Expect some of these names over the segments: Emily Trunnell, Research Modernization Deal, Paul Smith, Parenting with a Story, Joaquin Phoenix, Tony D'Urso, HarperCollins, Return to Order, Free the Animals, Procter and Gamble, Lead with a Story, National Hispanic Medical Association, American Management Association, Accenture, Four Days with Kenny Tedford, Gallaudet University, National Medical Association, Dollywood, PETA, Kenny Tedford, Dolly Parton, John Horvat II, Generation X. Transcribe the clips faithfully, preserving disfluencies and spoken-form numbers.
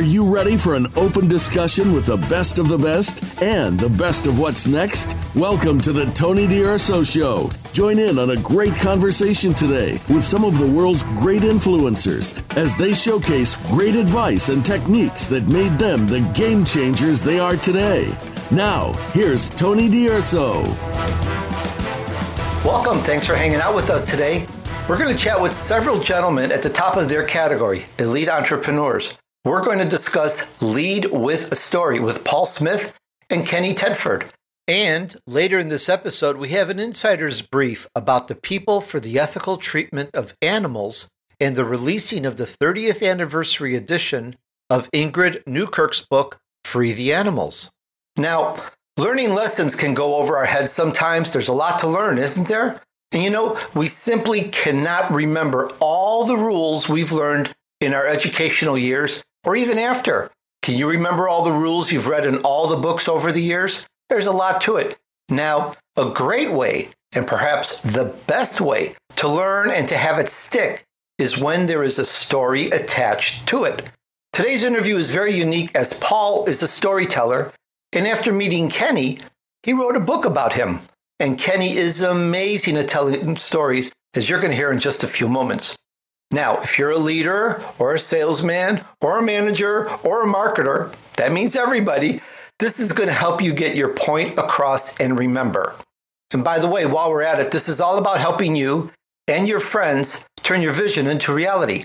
Are you ready for an open discussion with the best of the best and the best of what's next? Welcome to the Tony D'Urso Show. Join in on a great conversation today with some of the world's great influencers as they showcase great advice and techniques that made them the game changers they are today. Now, here's Tony D'Urso. Welcome. Thanks for hanging out with us today. We're going to chat with several gentlemen at the top of their category, elite entrepreneurs. We're going to discuss Lead with a Story with Paul Smith and Kenny Tedford. And later in this episode, we have an insider's brief about the People for the Ethical Treatment of Animals and the releasing of the thirtieth anniversary edition of Ingrid Newkirk's book, Free the Animals. Now, learning lessons can go over our heads sometimes. There's a lot to learn, isn't there? And you know, we simply cannot remember all the rules we've learned in our educational years or even after. Can you remember all the rules you've read in all the books over the years? There's a lot to it. Now, a great way, and perhaps the best way, to learn and to have it stick is when there is a story attached to it. Today's interview is very unique as Paul is a storyteller, and after meeting Kenny, he wrote a book about him. And Kenny is amazing at telling stories, as you're going to hear in just a few moments. Now, if you're a leader or a salesman or a manager or a marketer, that means everybody. This is going to help you get your point across and remember. And by the way, while we're at it, this is all about helping you and your friends turn your vision into reality.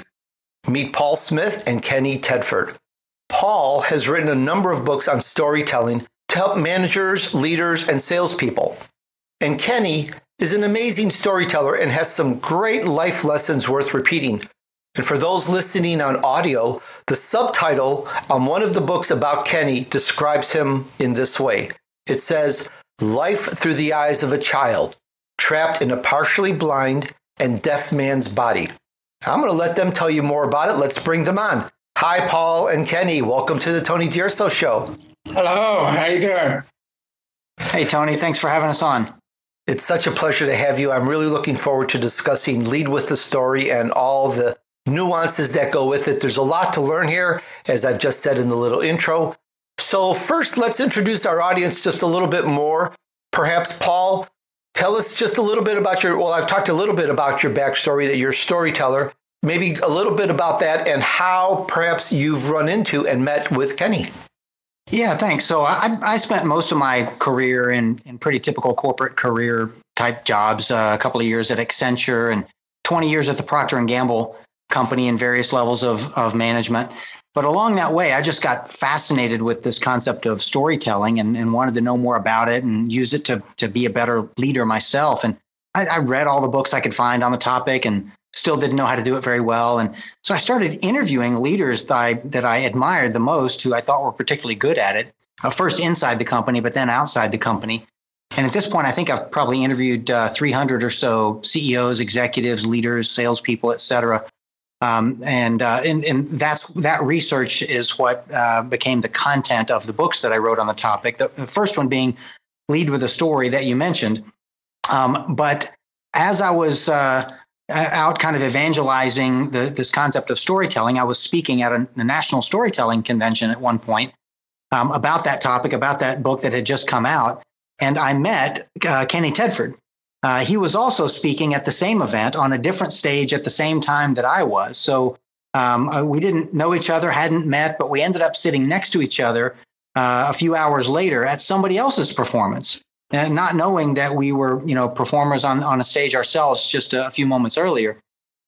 Meet Paul Smith and Kenny Tedford. Paul has written a number of books on storytelling to help managers, leaders, and salespeople. And Kenny is an amazing storyteller and has some great life lessons worth repeating. And for those listening on audio, the subtitle on one of the books about Kenny describes him in this way. It says, Life Through the Eyes of a Child, Trapped in a Partially Blind and Deaf Man's Body. I'm going to let them tell you more about it. Let's bring them on. Hi, Paul and Kenny. Welcome to the Tony D'Urso Show. Hello. How you doing? Hey, Tony. Thanks for having us on. It's such a pleasure to have you. I'm really looking forward to discussing Lead with the Story and all the nuances that go with it. There's a lot to learn here, as I've just said in the little intro. So first, let's introduce our audience just a little bit more. Perhaps, Paul, tell us just a little bit about your, well, I've talked a little bit about your backstory, that you're a storyteller, maybe a little bit about that and how perhaps you've run into and met with Kenny. Yeah, thanks. So I, I spent most of my career in, in pretty typical corporate career type jobs, uh, a couple of years at Accenture and twenty years at the Procter and Gamble company in various levels of, of management. But along that way, I just got fascinated with this concept of storytelling and, and wanted to know more about it and use it to, to be a better leader myself. And I, I read all the books I could find on the topic and still didn't know how to do it very well. And so I started interviewing leaders that I, that I admired the most, who I thought were particularly good at it, uh, first inside the company, but then outside the company. And at this point, I think I've probably interviewed uh, three hundred or so C E Os, executives, leaders, salespeople, et cetera. Um, and, uh, and and that's that research is what uh, became the content of the books that I wrote on the topic. The, the first one being Lead with a Story that you mentioned. Um, but as I was uh, out kind of evangelizing the, this concept of storytelling, I was speaking at a, a national storytelling convention at one point um, about that topic, about that book that had just come out. And I met uh, Kenny Tedford. Uh, he was also speaking at the same event on a different stage at the same time that I was. So um, uh, we didn't know each other, hadn't met, but we ended up sitting next to each other uh, a few hours later at somebody else's performance, and not knowing that we were, you know, performers on, on a stage ourselves just a few moments earlier.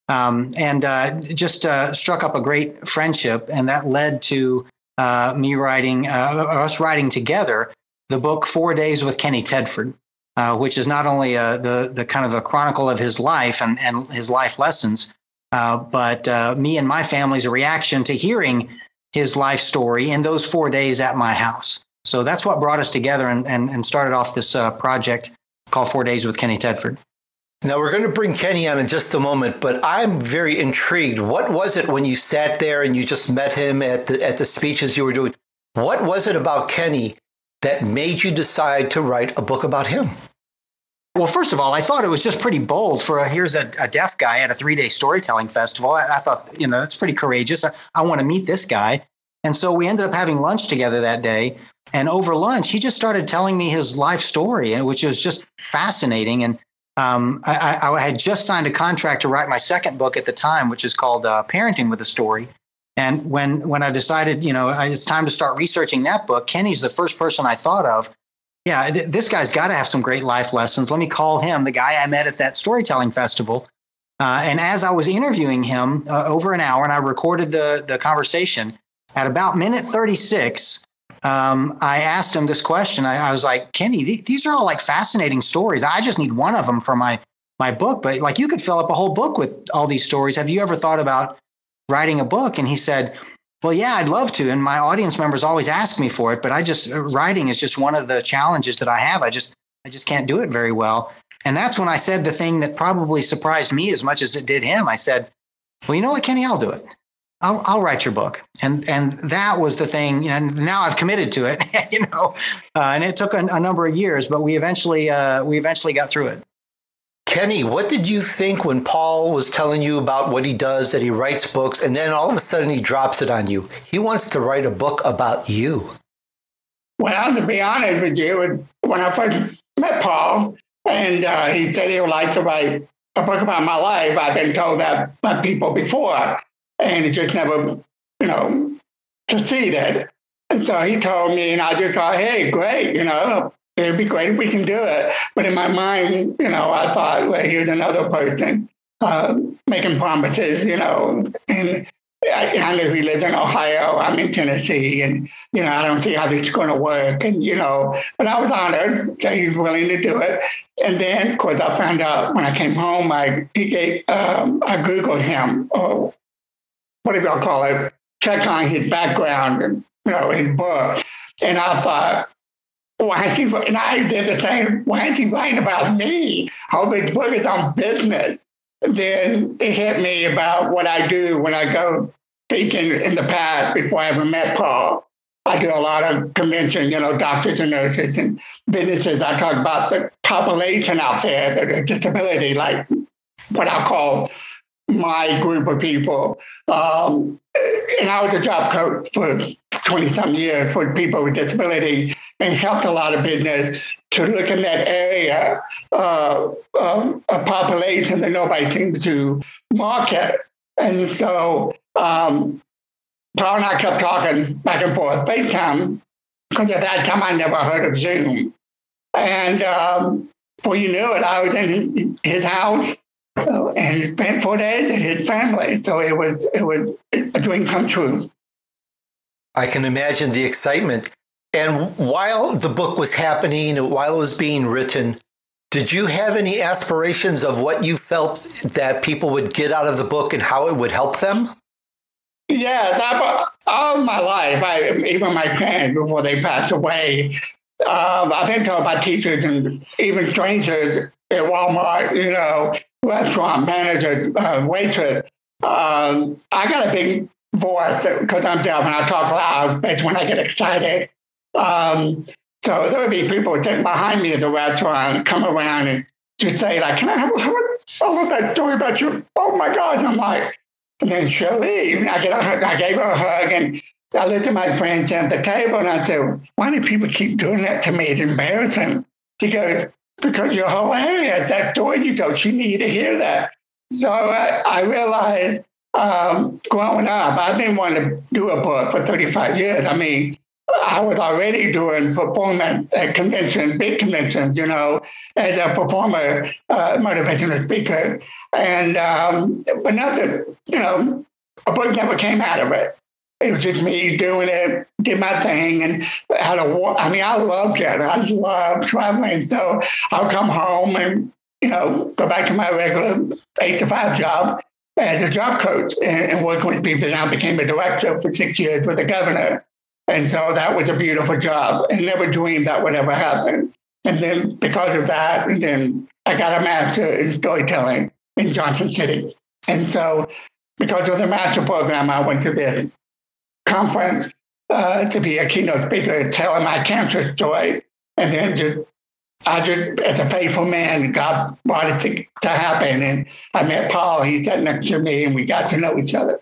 Um, and uh, just uh, struck up a great friendship. And that led to uh, me writing, uh, us writing together the book Four Days with Kenny Tedford. Uh, which is not only uh, the the kind of a chronicle of his life and, and his life lessons, uh, but uh, me and my family's reaction to hearing his life story in those four days at my house. So that's what brought us together and, and, and started off this uh, project called Four Days with Kenny Tedford. Now, we're going to bring Kenny on in just a moment, but I'm very intrigued. What was it when you sat there and you just met him at the, at the speeches you were doing? What was it about Kenny that made you decide to write a book about him? Well, first of all, I thought it was just pretty bold for a, here's a, a deaf guy at a three-day storytelling festival. I, I thought, you know, that's pretty courageous. I, I want to meet this guy. And so we ended up having lunch together that day. And over lunch, he just started telling me his life story, which was just fascinating. And um, I, I had just signed a contract to write my second book at the time, which is called uh, Parenting with a Story. And when when I decided, you know, I, it's time to start researching that book, Kenny's the first person I thought of. Yeah, th- this guy's got to have some great life lessons. Let me call him, the guy I met at that storytelling festival. Uh, and as I was interviewing him uh, over an hour, and I recorded the the conversation, at about minute thirty-six, um, I asked him this question. I, I was like, Kenny, th- these are all like fascinating stories. I just need one of them for my my book. But like, you could fill up a whole book with all these stories. Have you ever thought about writing a book? And he said, well, yeah, I'd love to. And my audience members always ask me for it. But I just writing is just one of the challenges that I have. I just I just can't do it very well. And that's when I said the thing that probably surprised me as much as it did him. I said, well, you know what, Kenny, I'll do it. I'll, I'll write your book. And and that was the thing. You know, now I've committed to it, you know, uh, and it took a, a number of years, but we eventually uh, we eventually got through it. Kenny, what did you think when Paul was telling you about what he does, that he writes books, and then all of a sudden he drops it on you? He wants to write a book about you. Well, to be honest with you, when I first met Paul and uh, he said he would like to write a book about my life, I've been told that by people before, and it just never, you know, succeeded. And so he told me, and I just thought, hey, great, you know, it'd be great if we can do it. But in my mind, you know, I thought, well, here's another person uh, making promises, you know. And I, I know he lives in Ohio. I'm in Tennessee. And, you know, I don't see how this is going to work. And, you know, but I was honored that he was willing to do it. And then, of course, I found out when I came home, I, he gave, um, I Googled him, or whatever I'll call it, check on his background, and, you know, his book. And I thought, Why is he, and I did the same, why is he writing about me? All his book is on business. Then it hit me about what I do when I go speaking in the past before I ever met Paul. I do a lot of conventions, you know, doctors and nurses and businesses. I talk about the population out there, the disability, like what I call my group of people. Um, and I was a job coach for twenty-some years for people with disability, and helped a lot of business to look in that area uh, of a population that nobody seems to market. And so um, Paul and I kept talking back and forth, FaceTime, because at that time I never heard of Zoom. And um, before you knew it, I was in his house uh, and spent four days with his family. So it was it was a dream come true. I can imagine the excitement. And while the book was happening, while it was being written, did you have any aspirations of what you felt that people would get out of the book and how it would help them? Yeah, that, all my life, I, even my parents before they passed away, um, I've been told by teachers and even strangers at Walmart, you know, restaurant manager, uh, waitress. Um, I got a big voice because I'm deaf and I talk loud. That's when I get excited. Um, so there would be people sitting behind me at the restaurant, come around and just say, like, can I have a, I love that story about you? Oh my gosh. I'm like, and then she'll leave. I, get a, I gave her a hug and I looked at my friends at the table and I said, why do people keep doing that to me? It's embarrassing. She goes, because you're hilarious. That story you told, she needed to hear that. So I, I realized, um, growing up, I've been wanting to do a book for thirty-five years. I mean, I was already doing performance at conventions, big conventions, you know, as a performer, uh, motivational speaker. And, um, but nothing, you know, a book never came out of it. It was just me doing it, did my thing, and had a war. I mean, I loved it. I loved traveling. So I'll come home and, you know, go back to my regular eight to five job as a job coach and, and working with people. And I became a director for six years with the governor. And so that was a beautiful job and never dreamed that would ever happen. And then because of that, and then I got a master in storytelling in Johnson City. And so because of the master program, I went to this conference uh, to be a keynote speaker, telling my cancer story. And then just, I just, as a faithful man, God brought it to, to happen. And I met Paul, he sat next to me and we got to know each other.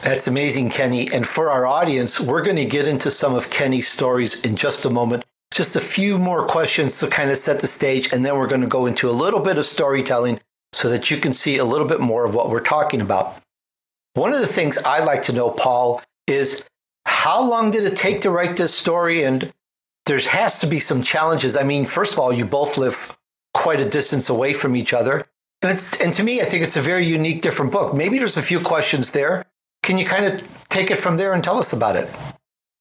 That's amazing, Kenny. And for our audience, we're going to get into some of Kenny's stories in just a moment. Just a few more questions to kind of set the stage, and then we're going to go into a little bit of storytelling so that you can see a little bit more of what we're talking about. One of the things I'd like to know, Paul, is how long did it take to write this story? And there has to be some challenges. I mean, first of all, you both live quite a distance away from each other. And, it's, and to me, I think it's a very unique, different book. Maybe there's a few questions there. Can you kind of take it from there and tell us about it?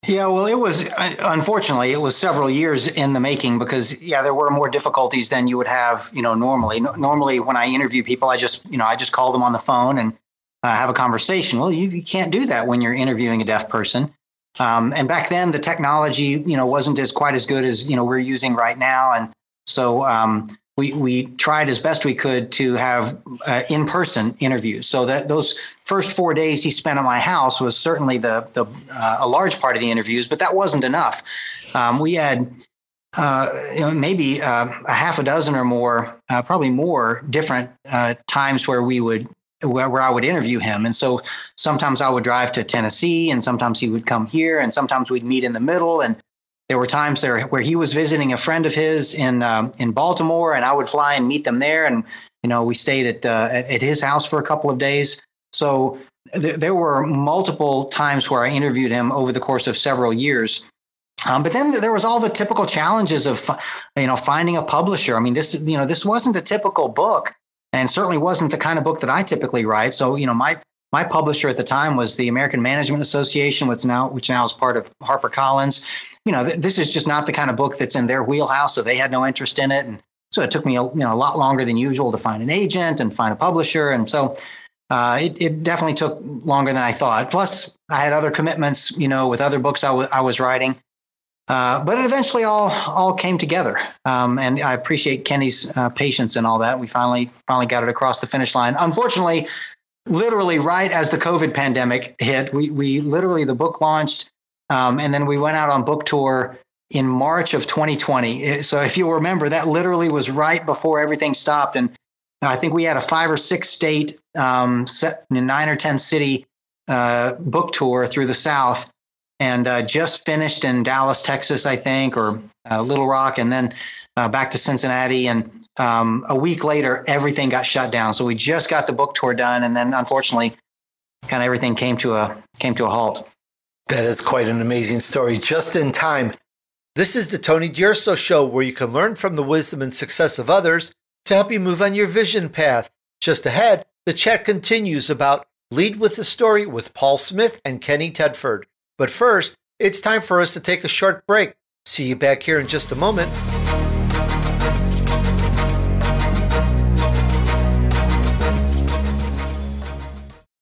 Yeah, well, it was, unfortunately, it was several years in the making because, yeah, there were more difficulties than you would have, you know, normally. No, normally, when I interview people, I just, you know, I just call them on the phone and uh, have a conversation. Well, you, you can't do that when you're interviewing a deaf person. Um, and back then, the technology, you know, wasn't as quite as good as, you know, we're using right now. And so um, we we tried as best we could to have uh, in-person interviews. So that those first four days he spent at my house was certainly the the uh, a large part of the interviews, but that wasn't enough. Um, we had uh, you know, maybe uh, a half a dozen or more, uh, probably more different uh, times where we would where, where I would interview him. And so sometimes I would drive to Tennessee, and sometimes he would come here, and sometimes we'd meet in the middle. And there were times there where he was visiting a friend of his in um, in Baltimore, and I would fly and meet them there. And, you know, we stayed at uh, at, at his house for a couple of days. So th- there were multiple times where I interviewed him over the course of several years. Um, but then there was all the typical challenges of, you know, finding a publisher. I mean, this, you know, this wasn't a typical book, and certainly wasn't the kind of book that I typically write. So, you know, my my publisher at the time was the American Management Association, which now which now is part of HarperCollins. You know, th- this is just not the kind of book that's in their wheelhouse, so they had no interest in it. And so it took me a, you know, a lot longer than usual to find an agent and find a publisher. And so uh, it, it definitely took longer than I thought. Plus, I had other commitments, you know, with other books I, w- I was writing. Uh, but it eventually all all came together. Um, and I appreciate Kenny's uh, patience and all that. We finally finally got it across the finish line. Unfortunately, literally right as the COVID pandemic hit, we we literally the book launched. Um, and then we went out on book tour in March of twenty twenty. So if you remember, that literally was right before everything stopped. And I think we had a five or six state, um, set in nine or ten city uh, book tour through the South, and uh, just finished in Dallas, Texas, I think, or uh, Little Rock, and then uh, back to Cincinnati. And um, a week later, everything got shut down. So we just got the book tour done, and then unfortunately, kind of everything came to a came to a halt. That is quite an amazing story. Just in time. This is the Tony D'Urso Show, where you can learn from the wisdom and success of others to help you move on your vision path. Just ahead, the chat continues about Lead with a Story with Paul Smith and Kenny Tedford. But first, it's time for us to take a short break. See you back here in just a moment.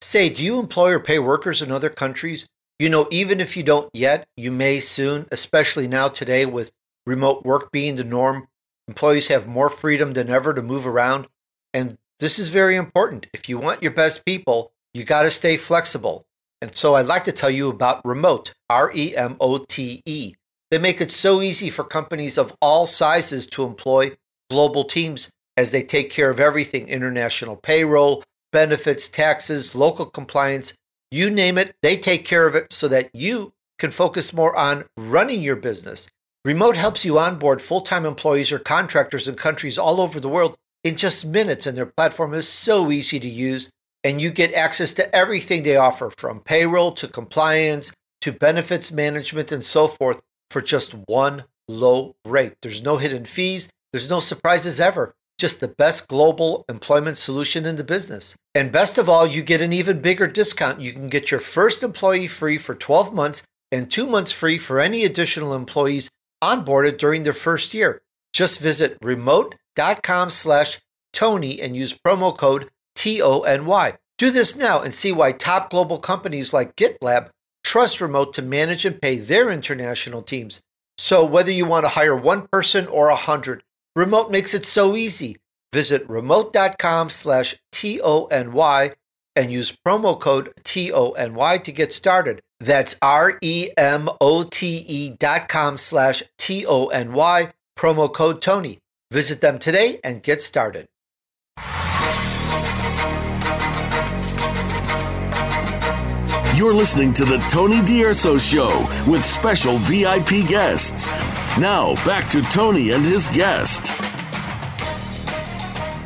Say, do you employ or pay workers in other countries? You know, even if you don't yet, you may soon, especially now today with remote work being the norm. Employees have more freedom than ever to move around. And this is very important. If you want your best people, you got to stay flexible. And so I'd like to tell you about Remote, R E M O T E. They make it so easy for companies of all sizes to employ global teams as they take care of everything: international payroll, benefits, taxes, local compliance. You name it, they take care of it so that you can focus more on running your business. Remote helps you onboard full-time employees or contractors in countries all over the world in just minutes, and their platform is so easy to use, and you get access to everything they offer, from payroll to compliance to benefits management and so forth, for just one low rate. There's no hidden fees. There's no surprises ever. Just the best global employment solution in the business. And best of all, you get an even bigger discount. You can get your first employee free for twelve months and two months free for any additional employees onboarded during their first year. Just visit remote.com slash Tony and use promo code T O N Y. Do this now and see why top global companies like GitLab trust Remote to manage and pay their international teams. So whether you want to hire one person or a hundred, Remote makes it so easy. Visit remote.com slash T O N Y and use promo code T O N Y to get started. That's R-E-M-O-T-E dot com slash T O N Y, promo code Tony. Visit them today and get started. You're listening to The Tony D'Urso Show with special V I P guests. Now, back to Tony and his guest.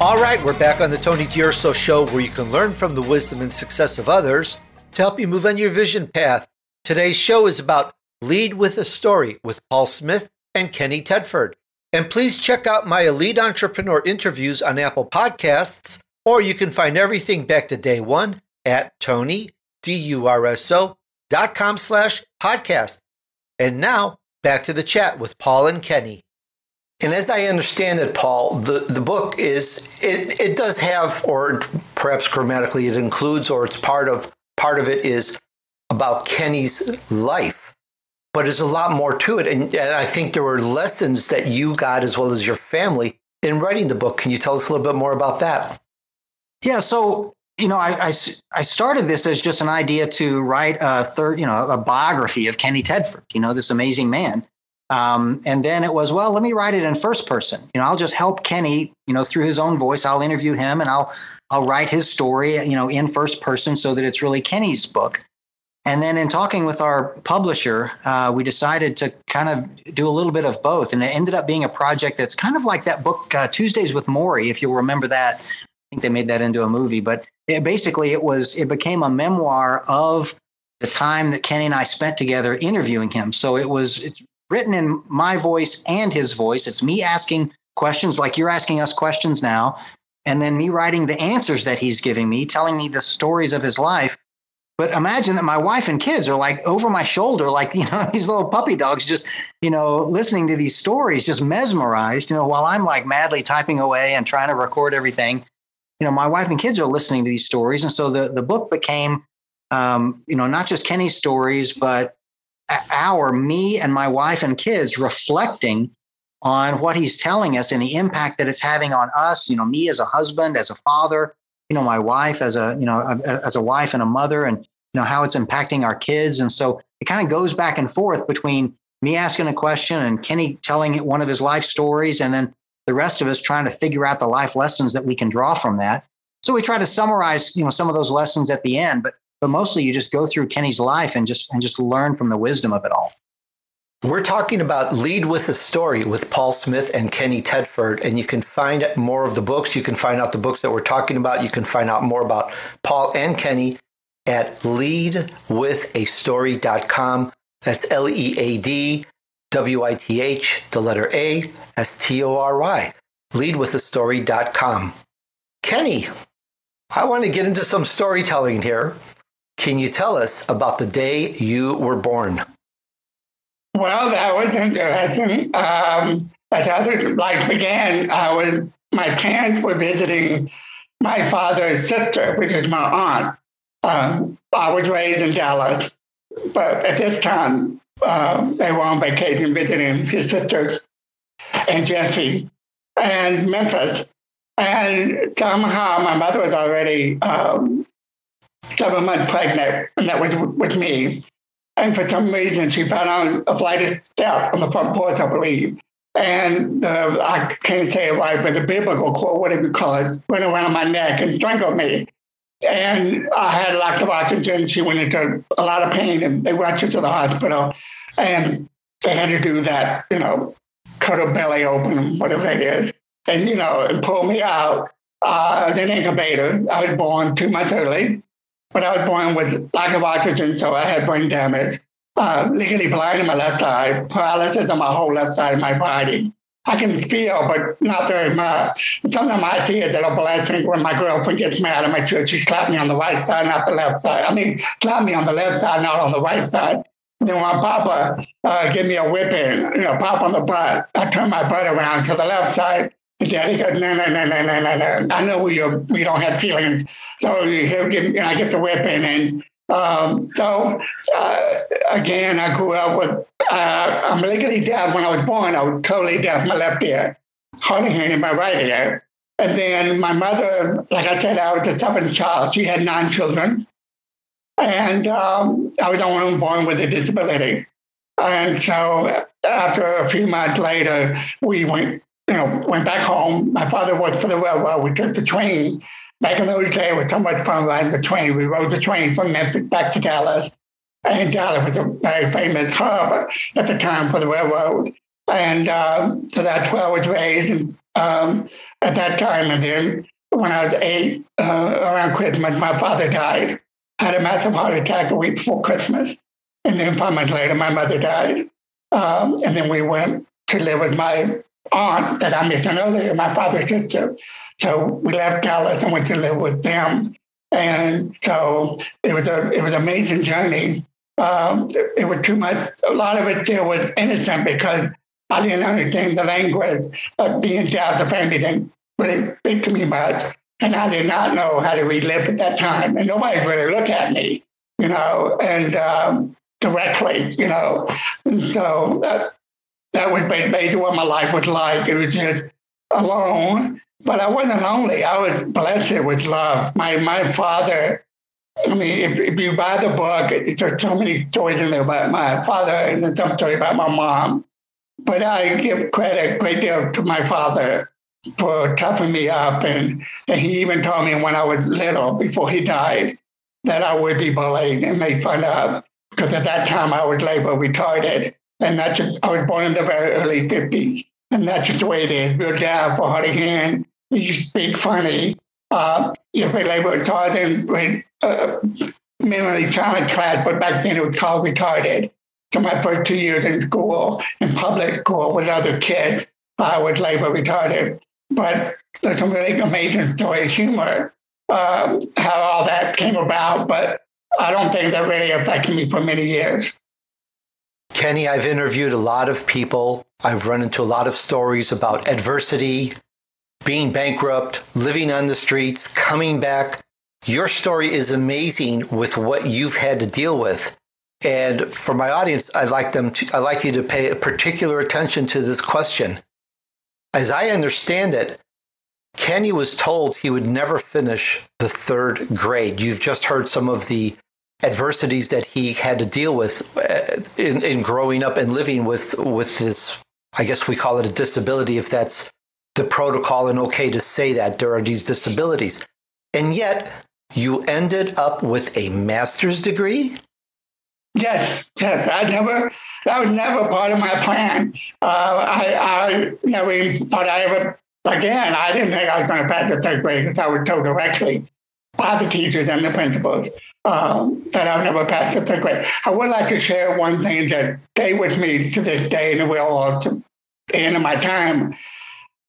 All right, we're back on The Tony D'Urso Show, where you can learn from the wisdom and success of others to help you move on your vision path. Today's show is about Lead with a Story with Paul Smith and Kenny Tedford. And please check out my Elite Entrepreneur interviews on Apple Podcasts, or you can find everything back to day one at tonydurso.com slash podcast. And now, back to the chat with Paul and Kenny. And as I understand it, Paul, the, the book is, it, it does have, or perhaps grammatically it includes, or it's part of, part of it is about Kenny's life, but there's a lot more to it. And, and I think there were lessons that you got as well as your family in writing the book. Can you tell us a little bit more about that? Yeah. So, you know, I, I, I started this as just an idea to write a third, you know, a biography of Kenny Tedford, you know, this amazing man. Um, and then it was, well, let me write it in first person. You know, I'll just help Kenny, you know, through his own voice. I'll interview him and I'll, I'll write his story, you know, in first person so that it's really Kenny's book. And then in talking with our publisher, uh, we decided to kind of do a little bit of both. And it ended up being a project that's kind of like that book, uh, Tuesdays with Maury, if you'll remember that. I think they made that into a movie, but it, basically it was, it became a memoir of the time that Kenny and I spent together interviewing him. So it was, it's written in my voice and his voice. It's me asking questions like you're asking us questions now, and then me writing the answers that he's giving me, telling me the stories of his life. But imagine that my wife and kids are like over my shoulder, like, you know, these little puppy dogs, just, you know, listening to these stories, just mesmerized, you know, while I'm like madly typing away and trying to record everything. You know, my wife and kids are listening to these stories. And so the, the book became, um, you know, not just Kenny's stories, but our, me and my wife and kids reflecting on what he's telling us and the impact that it's having on us, you know, me as a husband, as a father, you know, my wife as a, you know, a, as a wife and a mother, and, you know, how it's impacting our kids. And so it kind of goes back and forth between me asking a question and Kenny telling one of his life stories, and then the rest of us trying to figure out the life lessons that we can draw from that. So we try to summarize, you know, some of those lessons at the end, but But mostly you just go through Kenny's life and just and just learn from the wisdom of it all. We're talking about Lead with a Story with Paul Smith and Kenny Tedford. And you can find more of the books. You can find out the books that we're talking about. You can find out more about Paul and Kenny at lead with a story dot com. That's L E A D W I T H, the letter A, S T O R Y, lead with a story dot com. Kenny, I want to get into some storytelling here. Can you tell us about the day you were born? Well, that was interesting. Um, that's how life began. I was, my parents were visiting my father's sister, which is my aunt. Uh, I was raised in Dallas, but at this time, uh, they were on vacation visiting his sister and Jesse and Memphis. And somehow my mother was already... Um, seven months pregnant, and that was with me. And for some reason, she fell on a flight of steps on the front porch, I believe. And uh, I can't say it right, but the biblical cord, whatever you call it, went around my neck and strangled me. And I had lots of oxygen. She went into a lot of pain, and they rushed her to the hospital. And they had to do that, you know, cut her belly open, whatever that is, and, you know, and pull me out. Uh, I was in an incubator. I was born two months early. But I was born with lack of oxygen, so I had brain damage, uh, legally blind in my left eye, paralysis on my whole left side of my body. I can feel, but not very much. And sometimes I see it that a blessing when my girlfriend gets mad at my church. She slapped me on the right side, not the left side. I mean, slapped me on the left side, not on the right side. And then when Papa uh, gave me a whipping, you know, pop on the butt, I turned my butt around to the left side. Daddy goes, no, no, no, no, no, no, no. I know we are, we don't have feelings. So he'll give, and I get the whipping. And um, so, uh, again, I grew up with, uh, I'm legally deaf. When I was born, I was totally deaf, my left ear, hardly hearing in my right ear. And then my mother, like I said, I was the seventh child. She had nine children. And um, I was the only one born with a disability. And so after a few months later, we went, you know, went back home. My father worked for the railroad. We took the train Back in those days, it was so much fun riding the train. We rode the train from Memphis back to Dallas. And Dallas was a very famous hub at the time for the railroad. And uh, so that's where I was raised and, um, at that time. And then when I was eight, uh, around Christmas, my father died. I had a massive heart attack a week before Christmas. And then five months later, my mother died. Um, and then we went to live with my aunt that I mentioned earlier, my father's sister. So we left Dallas and went to live with them. And so it was a it was an amazing journey. Um, it, it was too much. A lot of it there was innocent because I didn't understand the language of being down. The family didn't really speak to me much. And I did not know how to read lip at that time. And nobody really looked at me, you know, and um, directly, you know. And so that, that was basically what my life was like. It was just alone. But I wasn't lonely. I was blessed with love. My my father, I mean, if, if you buy the book, there's so many stories in there about my father and then some story about my mom. But I give credit a great deal to my father for toughing me up. And, and he even told me when I was little, before he died, that I would be bullied and made fun of. Because at that time, I was labor retarded. And that's just, I was born in the very early fifties. And that's just the way it is. We're down for hard of hand. You speak funny. Uh, you're labor retarded and uh, mentally challenged class, but back then it was called retarded. So my first two years in school, in public school with other kids, I was labor retarded. But there's some really amazing stories, humor, uh, how all that came about. But I don't think that really affected me for many years. Kenny, I've interviewed a lot of people. I've run into a lot of stories about adversity, being bankrupt, living on the streets, coming back. Your story is amazing with what you've had to deal with. And for my audience, I'd like them to, I'd like you to pay particular attention to this question. As I understand it, Kenny was told he would never finish the third grade. You've just heard some of the adversities that he had to deal with in, in growing up and living with, with this, I guess we call it a disability, if that's the protocol and okay to say that there are these disabilities. And yet you ended up with a master's degree? Yes, yes. I never, that was never part of my plan. Uh, I, I never even thought I ever, again, I didn't think I was going to pass the third grade because I was told directly by the teachers and the principals. Um, that I've never passed the third grade. I would like to share one thing that stayed with me to this day, and it will all to the end of my time.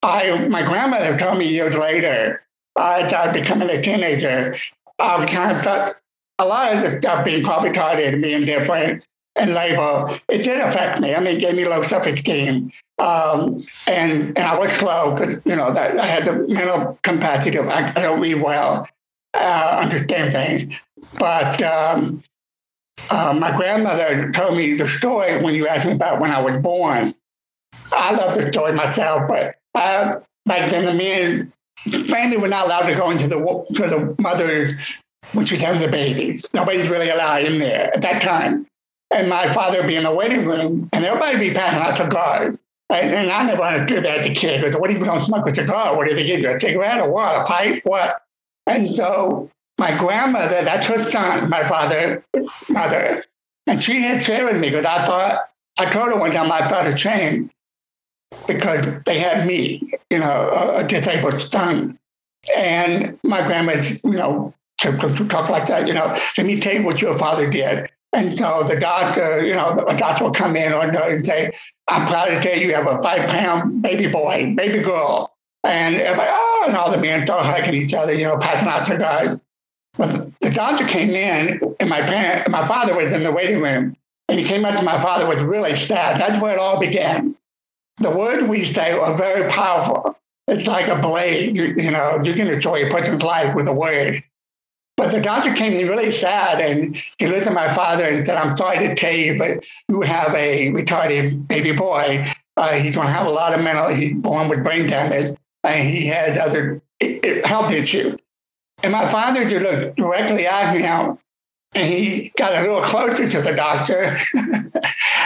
I, my grandmother told me years later, as I was becoming a teenager, I kind of thought a lot of the stuff being called retarded and being different and labeled, it did affect me. I mean, it gave me low self-esteem. Um, and, and I was slow because, you know, that I had the mental capacity of I, I don't read well, uh, understand things. But um, uh, my grandmother told me the story when you asked me about when I was born. I love the story myself, but I, back then the men, family were not allowed to go into the to the mother's when she was having the babies. Nobody's really allowed in there at that time. And my father would be in the waiting room, and everybody would be passing out cigars. And, and I never understood that as a kid. Because what if you don't smoke a cigar? What do they give you? A cigarette or what? A pipe? What? And so my grandmother, that's her son, my father, mother. And she had shared with me because I thought, I told her one time I felt ashamed because they had me, you know, a, a disabled son. And my grandma, you know, to, to, to talk like that, you know, let me tell you what your father did. And so the doctor, you know, the doctor will come in or and say, I'm proud to tell you you have a five pound baby boy, baby girl. And everybody, oh, and all the men start hugging each other, you know, passing out cigars. But the doctor came in, and my parent, my father was in the waiting room, and he came up to my father was really sad. That's where it all began. The words we say are very powerful. It's like a blade, you, you know, you can destroy a person's life with a word. But the doctor came in really sad, and he looked at my father and said, I'm sorry to tell you, but you have a retarded baby boy. Uh, he's going to have a lot of mental, he's born with brain damage, and he has other health issues. And my father just looked directly at me, and he got a little closer to the doctor.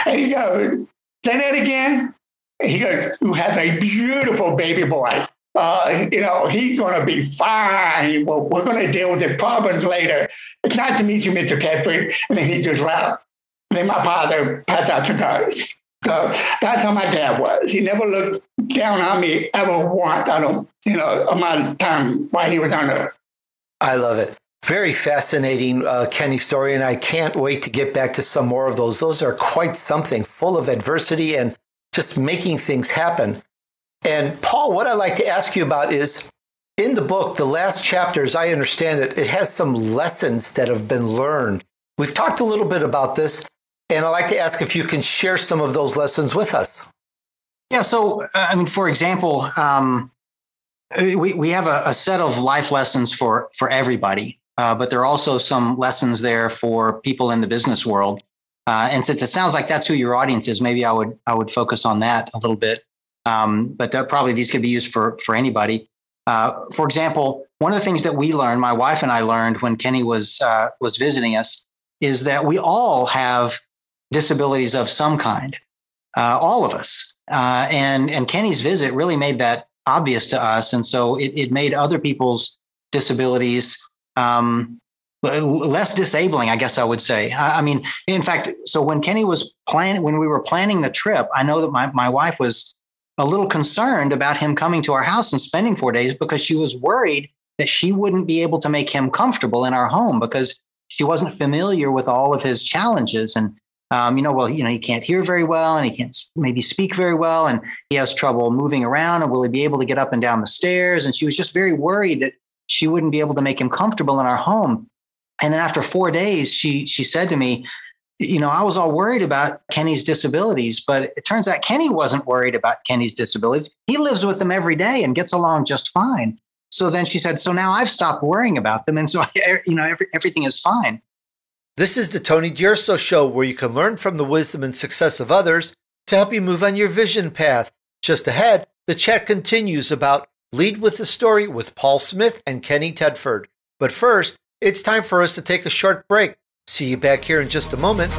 And he goes, say that again? And he goes, you have a beautiful baby boy. Uh, you know, he's going to be fine. Well, we're going to deal with the problems later. It's nice to meet you, Mister Tedford. And then he just left. And then my father passed out cigars. So that's how my dad was. He never looked down on me ever once. I don't, you know, on my time while he was on earth. I love it. Very fascinating, uh, Kenny story. And I can't wait to get back to some more of those. Those are quite something, full of adversity and just making things happen. And Paul, what I'd like to ask you about is, in the book, the last chapter, as I understand it, it has some lessons that have been learned. We've talked a little bit about this, and I'd like to ask if you can share some of those lessons with us. Yeah, so, I mean, for example, um, we, we have a, a set of life lessons for, for everybody, uh, but there are also some lessons there for people in the business world. Uh, and since it sounds like that's who your audience is, maybe I would I would focus on that a little bit. Um, but that probably these could be used for, for anybody. Uh, for example, one of the things that we learned, my wife and I learned when Kenny was uh, was visiting us, is that we all have disabilities of some kind, uh, all of us. Uh, and, and Kenny's visit really made that obvious to us. And so it, it made other people's disabilities um, less disabling, I guess I would say. I, I mean, in fact, so when Kenny was planning, when we were planning the trip, I know that my, my wife was a little concerned about him coming to our house and spending four days because she was worried that she wouldn't be able to make him comfortable in our home because she wasn't familiar with all of his challenges. And, um, you know, well, you know, he can't hear very well and he can't maybe speak very well and he has trouble moving around and will he be able to get up and down the stairs? And she was just very worried that she wouldn't be able to make him comfortable in our home. And then after four days, she she said to me, you know, I was all worried about Kenny's disabilities, but it turns out Kenny wasn't worried about Kenny's disabilities. He lives with them every day and gets along just fine. So then she said, so now I've stopped worrying about them. And so, I, you know, every, everything is fine. This is the Tony D'Urso Show, where you can learn from the wisdom and success of others to help you move on your vision path. Just ahead, the chat continues about Lead with a Story with Paul Smith and Kenny Tedford. But first, it's time for us to take a short break. See you back here in just a moment.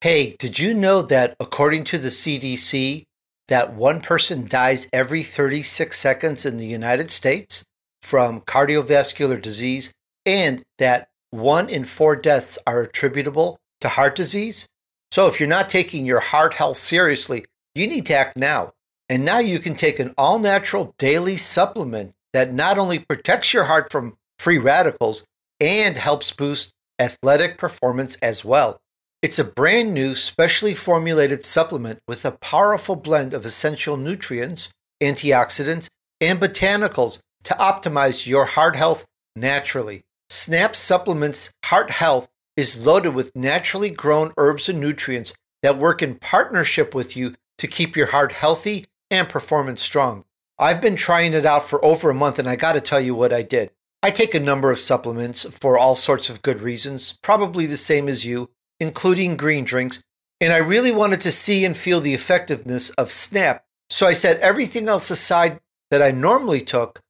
Hey, did you know that according to the C D C, that one person dies every thirty-six seconds in the United States from cardiovascular disease, and that one in four deaths are attributable to heart disease? So if you're not taking your heart health seriously, you need to act now. And now you can take an all-natural daily supplement that not only protects your heart from free radicals and helps boost athletic performance as well. It's a brand new, specially formulated supplement with a powerful blend of essential nutrients, antioxidants, and botanicals to optimize your heart health naturally. Snap Supplements Heart Health is loaded with naturally grown herbs and nutrients that work in partnership with you to keep your heart healthy and performance strong. I've been trying it out for over a month, and I got to tell you what I did. I take a number of supplements for all sorts of good reasons, probably the same as you, including green drinks, and I really wanted to see and feel the effectiveness of Snap. So I set everything else aside that I normally took,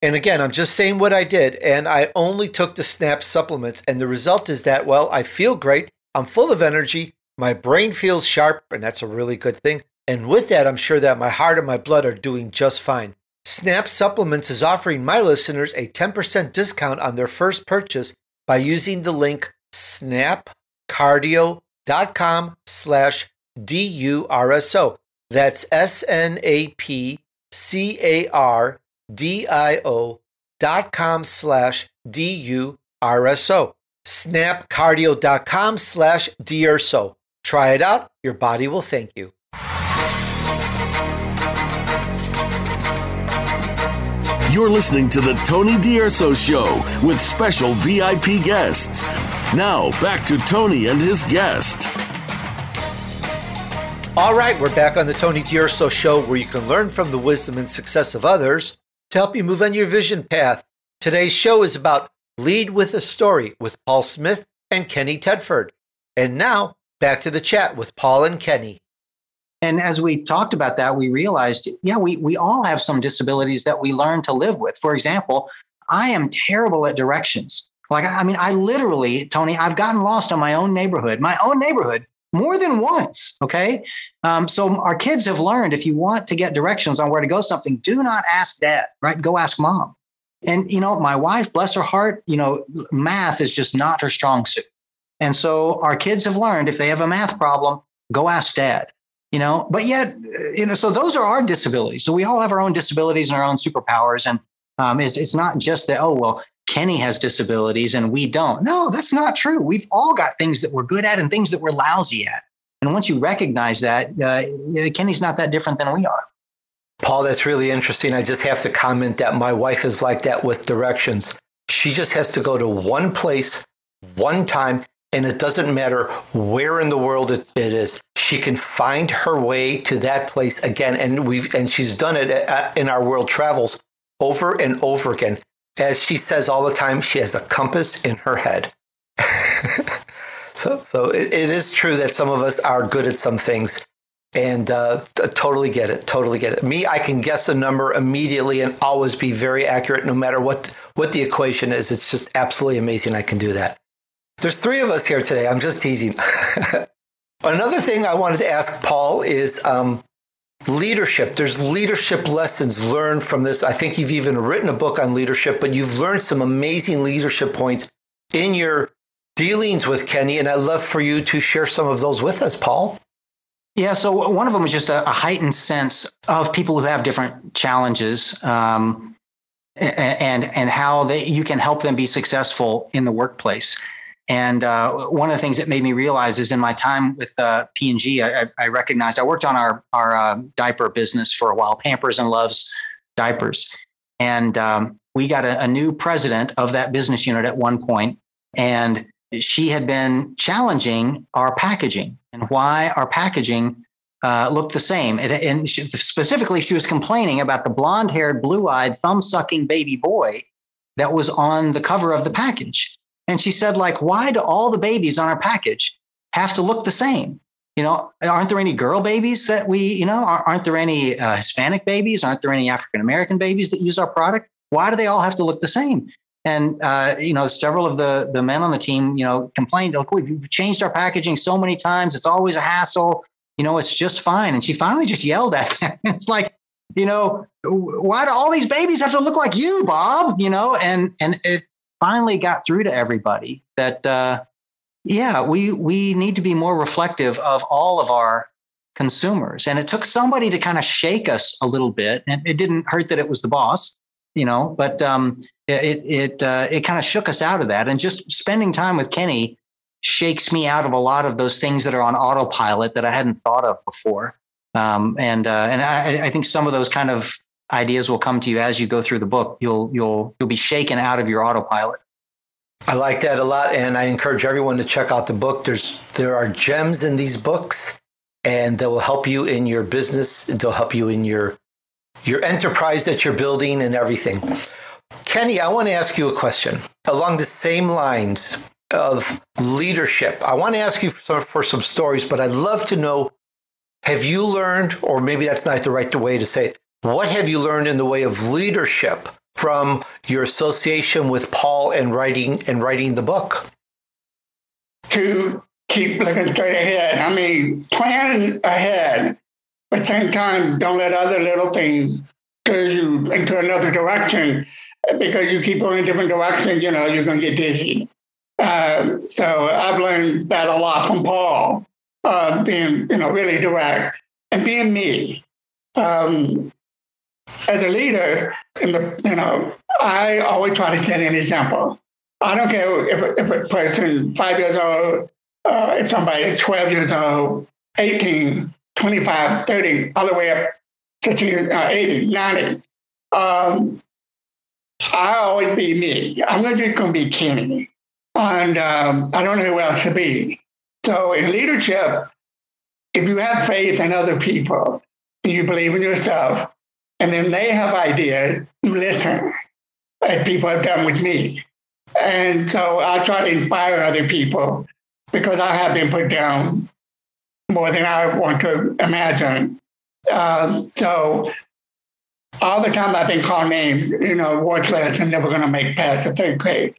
and again, I'm just saying what I did, and I only took the Snap supplements, and the result is that, well, I feel great, I'm full of energy, my brain feels sharp, and that's a really good thing. And with that, I'm sure that my heart and my blood are doing just fine. Snap Supplements is offering my listeners a ten percent discount on their first purchase by using the link snapcardio.com slash D-U-R-S-O. That's S-N-A-P-C-A-R-D-I-O dot com slash D-U-R-S-O. Snapcardio.com slash D-U-R-S-O. Try it out. Your body will thank you. You're listening to the Tony D'Urso Show with special V I P guests. Now, back to Tony and his guest. All right, we're back on the Tony D'Urso Show, where you can learn from the wisdom and success of others to help you move on your vision path. Today's show is about Lead with a Story with Paul Smith and Kenny Tedford. And now, back to the chat with Paul and Kenny. And as we talked about that, we realized, yeah, we we all have some disabilities that we learn to live with. For example, I am terrible at directions. Like, I mean, I literally, Tony, I've gotten lost in my own neighborhood. My own neighborhood more than once. Okay. Um, so our kids have learned, if you want to get directions on where to go something, do not ask dad, right? Go ask mom. And, you know, my wife, bless her heart, you know, math is just not her strong suit. And so our kids have learned, if they have a math problem, go ask dad, you know, but yet, you know, so those are our disabilities. So we all have our own disabilities and our own superpowers. And um, it's, it's not just that, oh, well, Kenny has disabilities and we don't. No, that's not true. We've all got things that we're good at and things that we're lousy at. And once you recognize that, uh, Kenny's not that different than we are. Paul, that's really interesting. I just have to comment that my wife is like that with directions. She just has to go to one place, one time, and it doesn't matter where in the world it, it is. She can find her way to that place again. And we've and she's done it in our world travels over and over again. As she says all the time, she has a compass in her head. so so it, it is true that some of us are good at some things. And uh, t- totally get it. Totally get it. Me, I can guess a number immediately and always be very accurate no matter what, what the equation is. It's just absolutely amazing I can do that. There's three of us here today. I'm just teasing. Another thing I wanted to ask Paul is um, leadership. There's leadership lessons learned from this. I think you've even written a book on leadership, but you've learned some amazing leadership points in your dealings with Kenny. And I'd love for you to share some of those with us, Paul. Yeah. So one of them is just a, a heightened sense of people who have different challenges um, and and how they you can help them be successful in the workplace. And uh, one of the things that made me realize is in my time with uh, P and G, I, I recognized I worked on our, our uh, diaper business for a while, Pampers and Loves Diapers. And um, we got a, a new president of that business unit at one point, and she had been challenging our packaging and why our packaging uh, looked the same. And, and she, specifically, she was complaining about the blonde-haired, blue-eyed, thumb-sucking baby boy that was on the cover of the package. And she said, like, why do all the babies on our package have to look the same? You know, aren't there any girl babies that we, you know, aren't there any uh, Hispanic babies? Aren't there any African-American babies that use our product? Why do they all have to look the same? And, uh, you know, several of the, the men on the team, you know, complained, like, we've changed our packaging so many times. It's always a hassle. You know, it's just fine. And she finally just yelled at them. It's like, you know, why do all these babies have to look like you, Bob? You know, and and it finally got through to everybody that, uh, yeah, we we need to be more reflective of all of our consumers. And it took somebody to kind of shake us a little bit. And it didn't hurt that it was the boss, you know, but um It it uh, it kind of shook us out of that. And just spending time with Kenny shakes me out of a lot of those things that are on autopilot that I hadn't thought of before. Um, and uh, and I, I think some of those kind of ideas will come to you as you go through the book. You'll you'll you'll be shaken out of your autopilot. I like that a lot, and I encourage everyone to check out the book. There's there are gems in these books, and that will help you in your business. They'll help you in your your enterprise that you're building and everything. Kenny, I want to ask you a question along the same lines of leadership. I want to ask you for some, for some stories, but I'd love to know, have you learned, or maybe that's not the right way to say it, what have you learned in the way of leadership from your association with Paul and writing and writing the book? To keep looking straight ahead. I mean, plan ahead. But at the same time, don't let other little things turn you into another direction. Because you keep going in different directions, you know, you're going to get dizzy. Uh, so I've learned that a lot from Paul, uh, being, you know, really direct and being me. Um, as a leader, in the, you know, I always try to set an example. I don't care if, if a person five years old, uh, if somebody is twelve years old, eighteen, twenty-five, thirty, all the way up to eighty, ninety. Um, I always be me. I'm not just going to be Kenny. And um, I don't know who else to be. So in leadership, if you have faith in other people, you believe in yourself, and then they have ideas, you listen, as people have done with me. And so I try to inspire other people because I have been put down more than I want to imagine. Uh, so... All the time I've been called names, you know, worthless and never going to make past the third grade.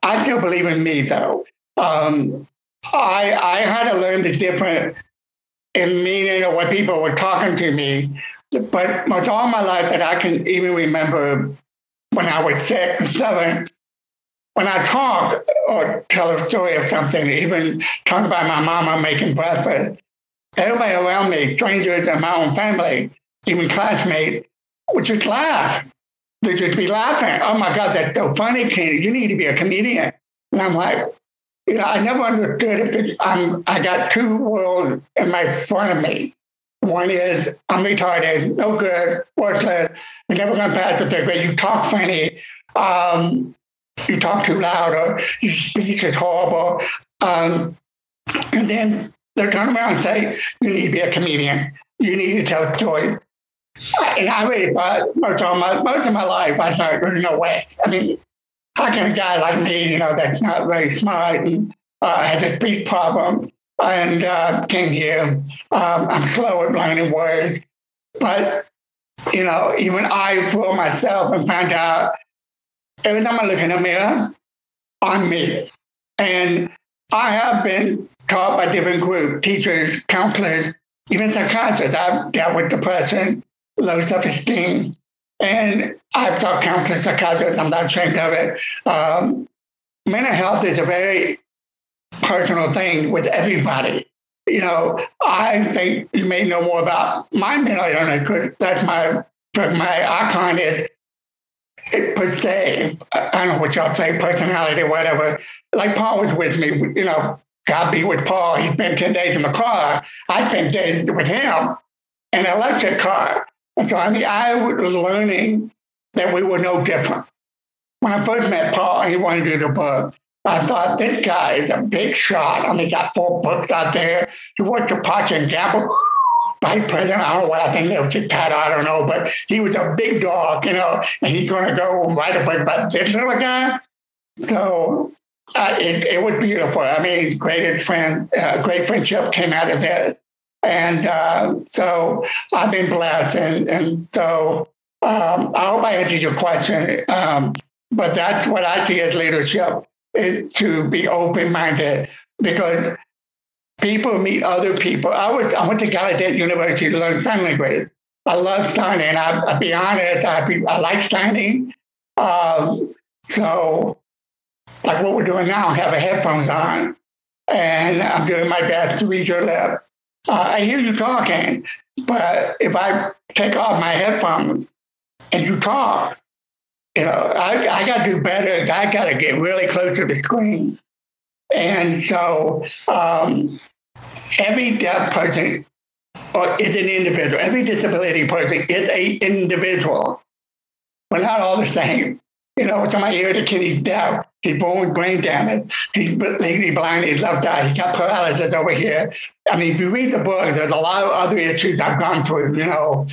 I still believe in me, though. Um, I, I had to learn the different meaning of what people were talking to me. But most all my life that I can even remember when I was six or seven, when I talk or tell a story of something, even talking about my mama making breakfast, everybody around me, strangers in my own family, even classmates, would just laugh. They'd just be laughing. Oh my God, that's so funny, Kenny. You need to be a comedian. And I'm like, you know, I never understood if it's, I'm, I got two worlds in my front of me. One is I'm retarded, no good, worthless. You're never going to pass the third grade. You talk funny. Um, you talk too loud, or your speech is horrible. Um, and then they'll turn around and say, you need to be a comedian. You need to tell stories. And I really thought most of my, most of my life, I thought, there's no way. I mean, how can a guy like me, you know, that's not very smart and uh, has a speech problem and uh, came here, um, I'm slow at learning words. But, you know, even I fooled myself and found out every time I look in the mirror, I'm me. And I have been taught by different groups, teachers, counselors, even psychiatrists. I've dealt with depression, low self-esteem. And I've taught counselors, psychiatrists. I'm not ashamed of it. Um, mental health is a very personal thing with everybody. You know, I think you may know more about my mental illness because that's my, my icon is per se. I don't know what y'all say, personality, whatever. Like Paul was with me, you know, God be with Paul. He spent ten days in the car. I spent days with him in an electric car. And so I mean, I was learning that we were no different. When I first met Paul, he wanted to do the book. I thought, this guy is a big shot. I mean, he got four books out there. He worked for Procter and Gamble, vice president. I don't know what I think. It was his title. I don't know. But he was a big dog, you know, and he's going to go write a book about this little guy. So uh, it, it was beautiful. I mean, great, friend, uh, great friendship came out of this. And uh, so I've been blessed. And, and so um, I hope I answered your question. Um, but that's what I see as leadership, is to be open-minded, because people meet other people. I, was, I went to Gallaudet University to learn sign language. I love signing. I, I'll be honest, I, be, I like signing. Um, so like what we're doing now, I have headphones on, and I'm doing my best to read your lips. Uh, I hear you talking, but if I take off my headphones and you talk, you know, I, I got to do better. I got to get really close to the screen. And so um, every deaf person or is an individual. Every disability person is an individual. We're not all the same. You know, somebody hears a kid, he's deaf. He's born with brain damage. He's legally blind. He's left eye. He got paralysis over here. I mean, if you read the book, there's a lot of other issues I've gone through, you know.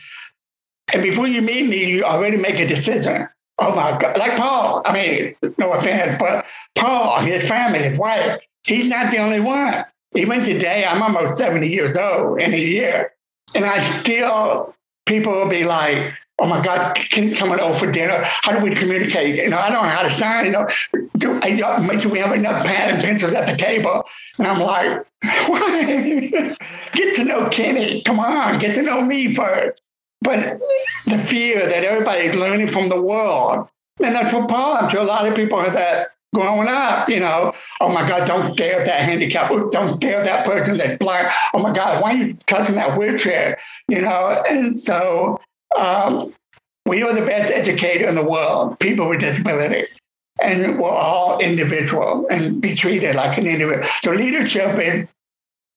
And before you meet me, you already make a decision. Oh, my God. Like Paul. I mean, no offense, but Paul, his family, his wife, he's not the only one. Even today, I'm almost seventy years old in a year. And I still, people will be like, oh my God, can you come over for dinner? How do we communicate? You know, I don't know how to sign. You know, do I make sure we have enough pad and pencils at the table? And I'm like, why? Get to know Kenny. Come on, get to know me first. But the fear that everybody's learning from the world, and that's what Paul, to a lot of people that growing up, you know, oh my God, don't stare at that handicap. Oops, don't stare at that person that's blind. Oh my God, why are you touching that wheelchair? You know, and so. Um, we are the best educator in the world, people with disabilities, and we're all individual and be treated like an individual. So leadership is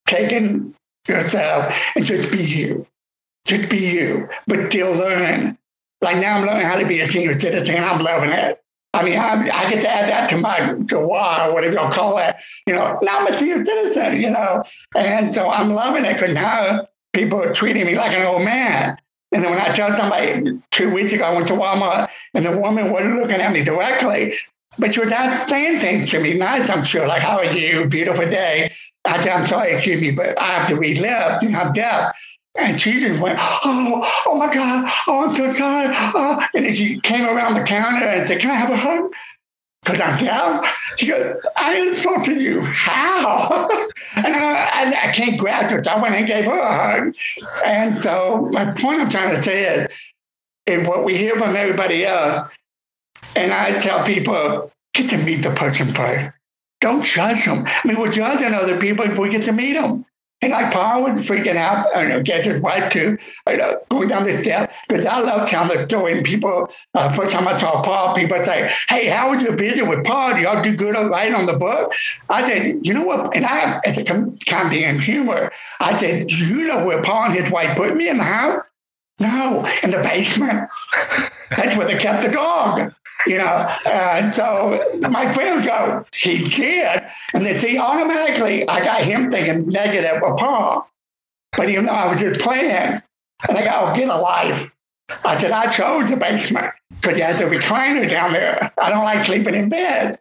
taking yourself and just be you, just be you, but still learn. Like now I'm learning how to be a senior citizen. I'm loving it. I mean, I'm, I get to add that to my July, or whatever you call it. You know, now I'm a senior citizen, you know, and so I'm loving it because now people are treating me like an old man. And then when I told somebody two weeks ago, I went to Walmart and the woman wasn't looking at me directly, but she was not saying things to me nice, I'm sure. Like, how are you? Beautiful day. I said, I'm sorry, excuse me, but I have to read lips. You know, I'm deaf. And she just went, oh, oh my God. Oh, I'm so sorry. Oh. And then she came around the counter and said, can I have a hug? put them down? She goes, I insulted you. How? and I, I can't grasp it. I went and gave her a hug. And so my point I'm trying to say is, and what we hear from everybody else, and I tell people, get to meet the person first. Don't judge them. I mean, we're judging other people if we get to meet them. And like Paul was freaking out, I don't know, gets his wife too, you know, going down the steps. Because I love telling the story. And people, uh, first time I saw Paul, people say, hey, how was your visit with Paul? Do y'all do good or right on the book? I said, you know what? And I, at the comedy and humor, I said, you know where Paul and his wife put me in the house? No, in the basement. That's where they kept the dog. You know, uh, so my friend goes, he did. And they see automatically, I got him thinking negative with Paul. But even though I was just playing, and I go, oh, get a life. I said, I chose the basement because you had the recliner down there. I don't like sleeping in bed.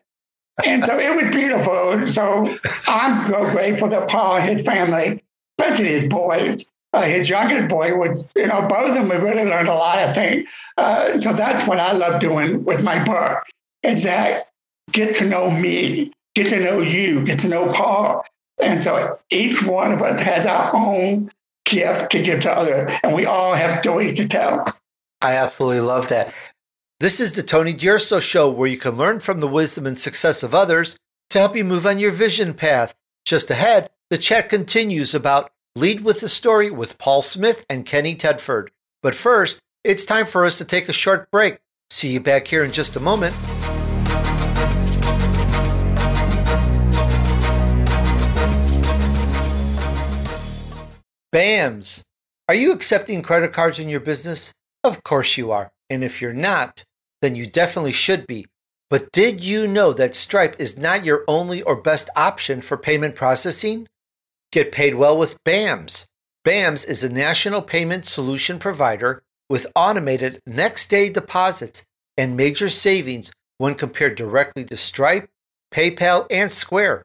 And so it was beautiful. So I'm so grateful that Paul and his family, especially his boys, Uh, his youngest boy was, you know, both of them, we really learned a lot, I think. Uh, so that's what I love doing with my book, is that get to know me, get to know you, get to know Paul. And so each one of us has our own gift to give to others, and we all have stories to tell. I absolutely love that. This is the Tony D'Urso Show, where you can learn from the wisdom and success of others to help you move on your vision path. Just ahead, the chat continues about Lead with a Story with Paul Smith and Kenny Tedford. But first, it's time for us to take a short break. See you back here in just a moment. B A Ms. Are you accepting credit cards in your business? Of course you are. And if you're not, then you definitely should be. But did you know that Stripe is not your only or best option for payment processing? Get paid well with B A M S. B A M S is a national payment solution provider with automated next-day deposits and major savings when compared directly to Stripe, PayPal, and Square.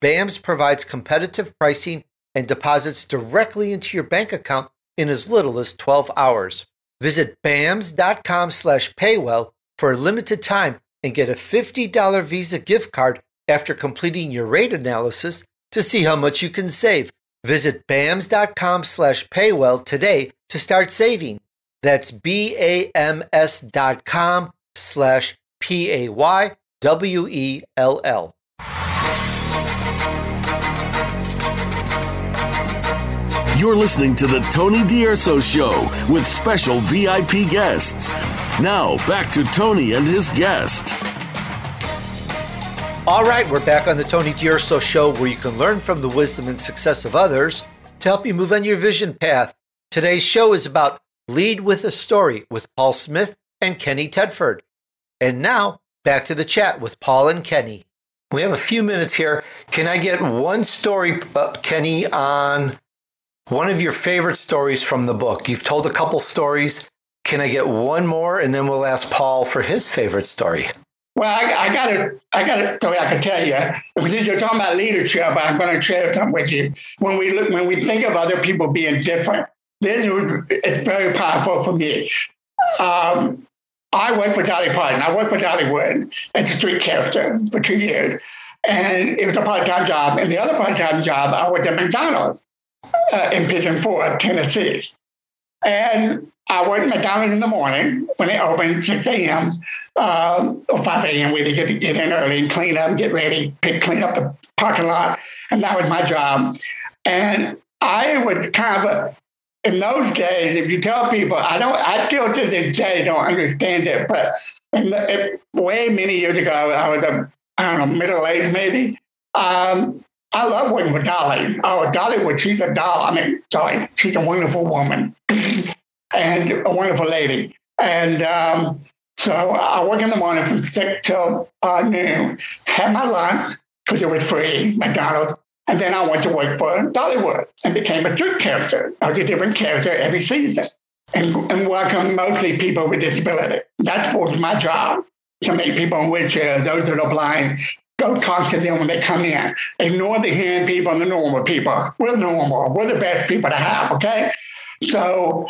B A M S provides competitive pricing and deposits directly into your bank account in as little as twelve hours. Visit B A M S dot com slash paywell for a limited time and get a fifty dollars Visa gift card after completing your rate analysis to see how much you can save. Visit B A M S dot com slash paywell today to start saving. That's B-A-M-S dot com slash P-A-Y-W-E-L-L. You're listening to The Tony D'Urso Show with special V I P guests. Now, back to Tony and his guest. All right, we're back on the Tony D'Urso Show, where you can learn from the wisdom and success of others to help you move on your vision path. Today's show is about Lead with a Story with Paul Smith and Kenny Tedford. And now, back to the chat with Paul and Kenny. We have a few minutes here. Can I get one story, uh, Kenny, on one of your favorite stories from the book? You've told a couple stories. Can I get one more? And then we'll ask Paul for his favorite story. Well, I got a, I got a story I can tell you. Because you're talking about leadership, I'm going to share something with you. When we look, when we think of other people being different, this is, it's very powerful for me. Um, I worked for Dolly Parton. I worked for Dollywood as a street character for two years, and it was a part-time job. And the other part-time job, I worked at McDonald's uh, in Pigeon Forge, Tennessee. And I worked at McDonald's in the morning when it opened, six a.m. Um, or five a.m. We had to get, get in early and clean up and get ready, pick, clean up the parking lot. And that was my job. And I was kind of, a, in those days, if you tell people, I don't, I still to this day don't understand it, but in the, it, way many years ago, I was a, I don't know, middle-aged maybe. Um, I love working with Dolly. Oh, Dolly was, she's a doll. I mean, sorry, she's a wonderful woman and a wonderful lady. And um, so I work in the morning from six till uh, noon, had my lunch because it was free, McDonald's. And then I went to work for Dollywood and became a street character. I was a different character every season and, and welcomed mostly people with disability. That was my job, to make people in wheelchairs, those that are blind, go talk to them when they come in. Ignore the hearing people and the normal people. We're normal. We're the best people to have, okay? So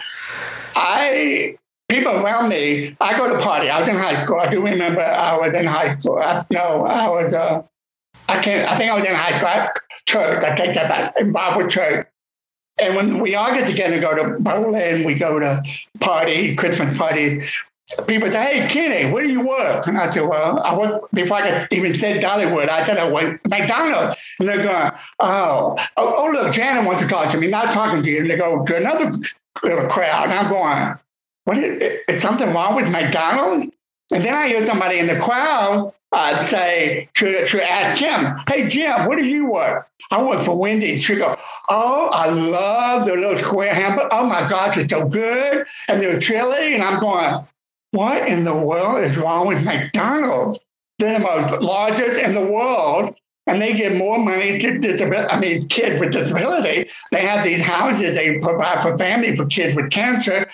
I people around me, I go to party. I was in high school. I do remember I was in high school. I, no, I was, uh, I can't, I think I was in high school. I, church, I take that back, involved with church. And when we all get together and go to Berlin, we go to party, Christmas party. People say, hey, Kenny, where do you work? And I said, well, I work, before I could even say Dollywood, I said I work at McDonald's. And they're going, oh, oh, oh, look, Janet wants to talk to me, not talking to you. And they go to another little crowd. And I'm going, what is, is something wrong with McDonald's? And then I hear somebody in the crowd uh, say to, to ask Jim, hey, Jim, where do you work? I work for Wendy's. She goes, oh, I love the little square hamburger. Oh, my gosh, it's so good. And they're chili. And I'm going, what in the world is wrong with McDonald's? They're the most largest in the world, and they give more money to disability. I mean, kids with disability. They have these houses they provide for families for kids with cancer.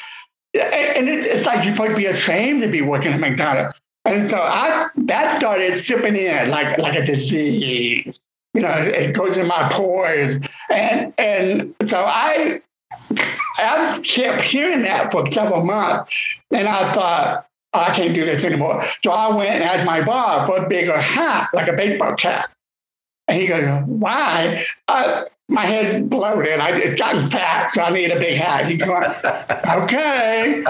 And it's like you're supposed to be ashamed to be working at McDonald's. And so I that started sipping in like like a disease. You know, it goes in my pores. And and so I I kept hearing that for several months. And I thought, oh, I can't do this anymore. So I went and asked my boss for a bigger hat, like a baseball cap. And he goes, why? Uh, my head bloated. I, it's gotten fat, so I need a big hat. He goes, okay.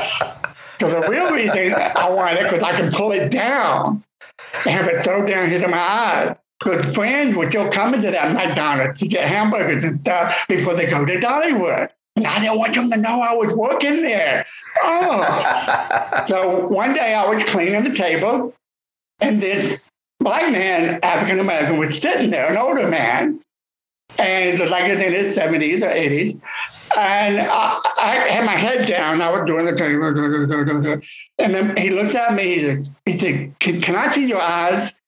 So the real reason I wanted it because I can pull it down and have it throw down here to my eyes. Because friends were still coming to that McDonald's to get hamburgers and stuff before they go to Dollywood. And I didn't want them to know I was working there. Oh. So one day I was cleaning the table, and this black man, African-American, was sitting there, an older man, and it was like he's in his seventies or eighties. And I, I had my head down. I was doing the thing. And then he looked at me. He said, he said can, can I see your eyes?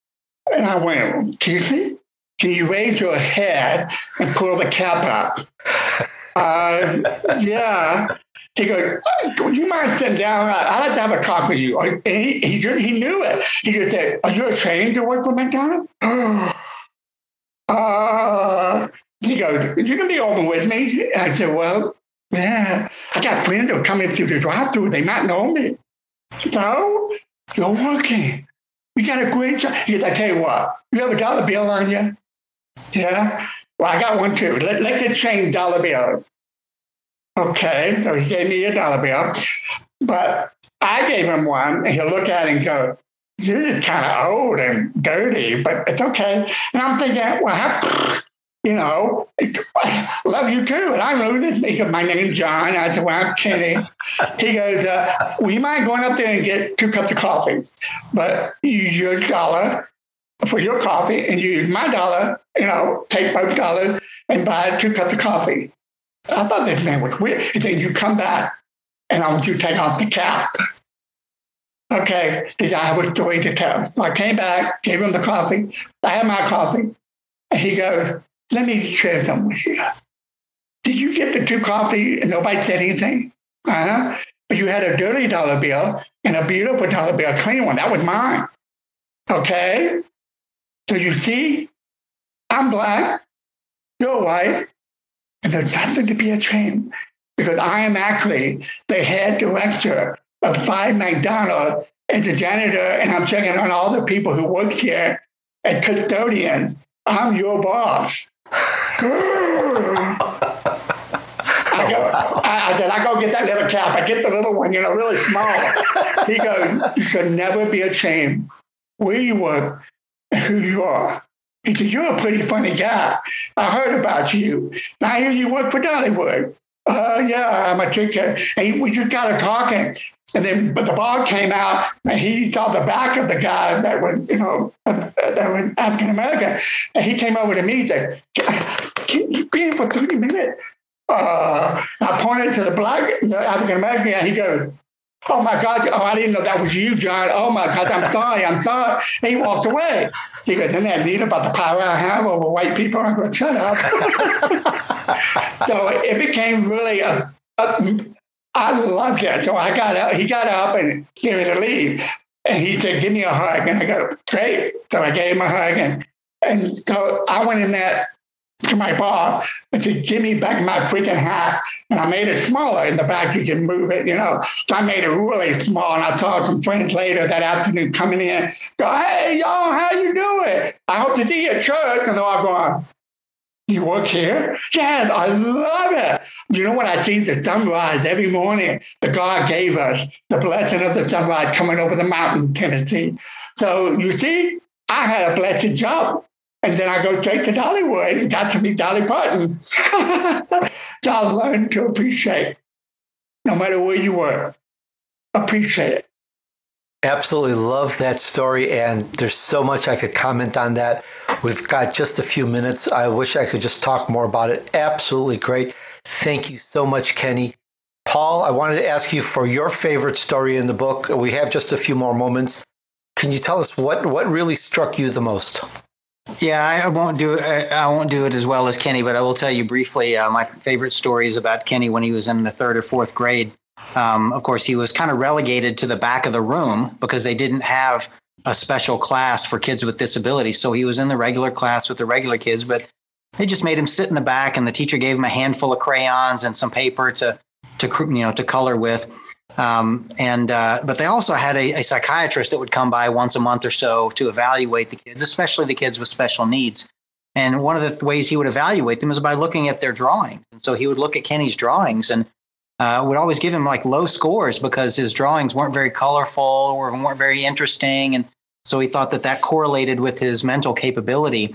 And I went, excuse me? Can you raise your head and pull the cap up? Uh, yeah. He goes, would you mind sitting down? I'd like to have a talk with you. And he, he, just, he knew it. He just said, are you ashamed to work for McDonald's? uh, he goes, you can be open with me. I said, well, yeah. I got friends who are coming through the drive-thru. They might know me. So, you're working. You got a great job. He goes, I tell you what, you have a dollar bill on you? Yeah. Well, I got one too. Let, let's exchange dollar bills. Okay, so he gave me a dollar bill, but I gave him one, and he'll look at it and go, "This is kind of old and dirty, but it's okay." And I'm thinking, well, how, you know, love you too. And I wrote it because my name's John. And I said, well, I'm Kenny. He goes, uh, "Will you mind going up there and get two cups of coffee? But you use your dollar for your coffee, and you use my dollar, you know, take both dollars and buy two cups of coffee." I thought this man was weird. He said, you come back, and I want you to take off the cap. Okay, he said, I have a story to tell. So I came back, gave him the coffee. I had my coffee, and he goes, let me share something with you. Did you get the two coffee, and nobody said anything? Uh-huh. But you had a dirty dollar bill and a beautiful dollar bill, a clean one. That was mine. Okay? So you see, I'm black, you're white, and there's nothing to be ashamed because I am actually the head director of five McDonald's as a janitor, and I'm checking on all the people who work here as custodians. I'm your boss. I, go, I, I said, I go get that little cap. I get the little one, you know, really small. He goes, you should never be ashamed where you work, who you are. He said, you're a pretty funny guy. I heard about you. I hear you work for Dollywood. Oh, uh, yeah, I'm a teacher. And we just got to talking. And then but the ball came out, and he saw the back of the guy that was, you know, that was African-American. And he came over to me and said, can you be here for thirty minutes? Uh, I pointed to the black, the African-American guy, and he goes, oh, my God. Oh, I didn't know that was you, John. Oh, my God. I'm sorry. I'm sorry. And he walked away. He goes, isn't that neat about the power I have over white people? I go, shut up. So it became really a, a, I loved it. So I got up. He got up and gave me the leave. And he said, give me a hug. And I go, great. So I gave him a hug. And, and so I went in that to my boss and said, give me back my freaking hat. And I made it smaller. In the back, you can move it, you know. So I made it really small. And I saw some friends later that afternoon coming in, go, hey, y'all, how you doing? I hope to see you at church. And they're all going, you work here? Yes, I love it. You know what I see? The sunrise every morning that God gave us, the blessing of the sunrise coming over the mountain, Tennessee. So you see, I had a blessed job. And then I go straight to Dollywood and got to meet Dolly Parton. So I learned to appreciate, no matter where you were, appreciate it. Absolutely love that story. And there's so much I could comment on that. We've got just a few minutes. I wish I could just talk more about it. Absolutely great. Thank you so much, Kenny. Paul, I wanted to ask you for your favorite story in the book. We have just a few more moments. Can you tell us what, what really struck you the most? Yeah, I won't do it. I won't do it as well as Kenny, but I will tell you briefly uh, my favorite stories about Kenny when he was in the third or fourth grade. Um, of course, he was kind of relegated to the back of the room because they didn't have a special class for kids with disabilities. So he was in the regular class with the regular kids, but they just made him sit in the back, and the teacher gave him a handful of crayons and some paper to to you know to color with. Um, and uh, but they also had a, a psychiatrist that would come by once a month or so to evaluate the kids, especially the kids with special needs. And one of the th- ways he would evaluate them is by looking at their drawings. And so he would look at Kenny's drawings and uh, would always give him like low scores because his drawings weren't very colorful or weren't very interesting. And so he thought that that correlated with his mental capability.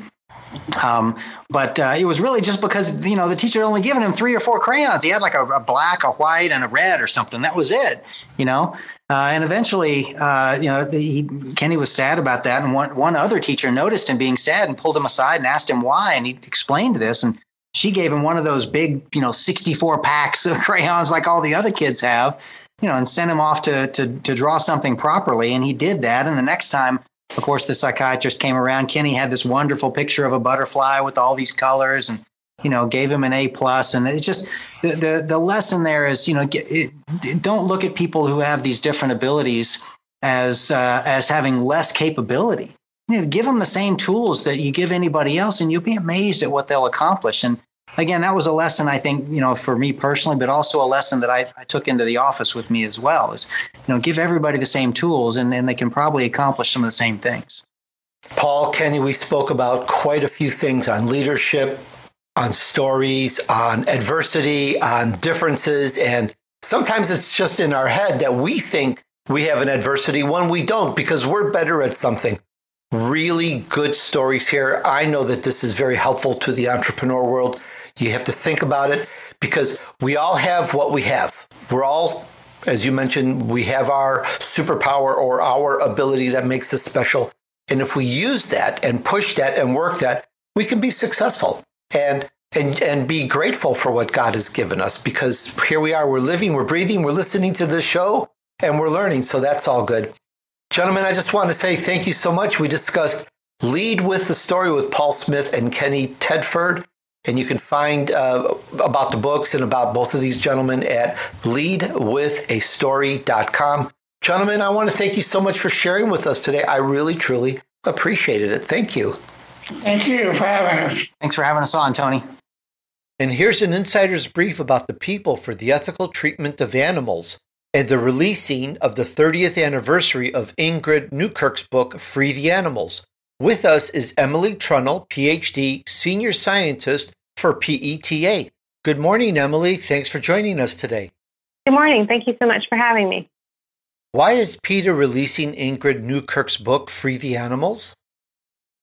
Um, but uh, it was really just because, you know, the teacher had only given him three or four crayons. He had like a, a black, a white, and a red or something. That was it, you know. Uh, and eventually, uh, you know, the, he, Kenny was sad about that. And one, one other teacher noticed him being sad and pulled him aside and asked him why. And he explained this. And she gave him one of those big, you know, sixty-four packs of crayons like all the other kids have, you know, and sent him off to to, to draw something properly. And he did that. And the next time, of course, the psychiatrist came around. Kenny had this wonderful picture of a butterfly with all these colors and, you know, gave him an A plus. And it's just the, the, the lesson there is, you know, get, it, don't look at people who have these different abilities as uh, as having less capability. You know, give them the same tools that you give anybody else, and you'll be amazed at what they'll accomplish. And again, that was a lesson, I think, you know, for me personally, but also a lesson that I, I took into the office with me as well is, you know, give everybody the same tools and, and they can probably accomplish some of the same things. Paul, Kenny, we spoke about quite a few things on leadership, on stories, on adversity, on differences. And sometimes it's just in our head that we think we have an adversity when we don't because we're better at something. Really good stories here. I know that this is very helpful to the entrepreneur world. You have to think about it because we all have what we have. We're all, as you mentioned, we have our superpower or our ability that makes us special. And if we use that and push that and work that, we can be successful and and and be grateful for what God has given us because here we are, we're living, we're breathing, we're listening to this show, and we're learning. So that's all good. Gentlemen, I just want to say thank you so much. We discussed Lead with the Story with Paul Smith and Kenny Tedford. And you can find uh, about the books and about both of these gentlemen at lead with a story dot com. Gentlemen, I want to thank you so much for sharing with us today. I really, truly appreciated it. Thank you. Thank you for having us. Thanks for having us on, Tony. And here's an insider's brief about the People for the Ethical Treatment of Animals and the releasing of the thirtieth anniversary of Ingrid Newkirk's book, Free the Animals. With us is Emily Trunnell, P H D, Senior Scientist for PETA. Good morning, Emily. Thanks for joining us today. Good morning. Thank you so much for having me. Why is PETA releasing Ingrid Newkirk's book, Free the Animals?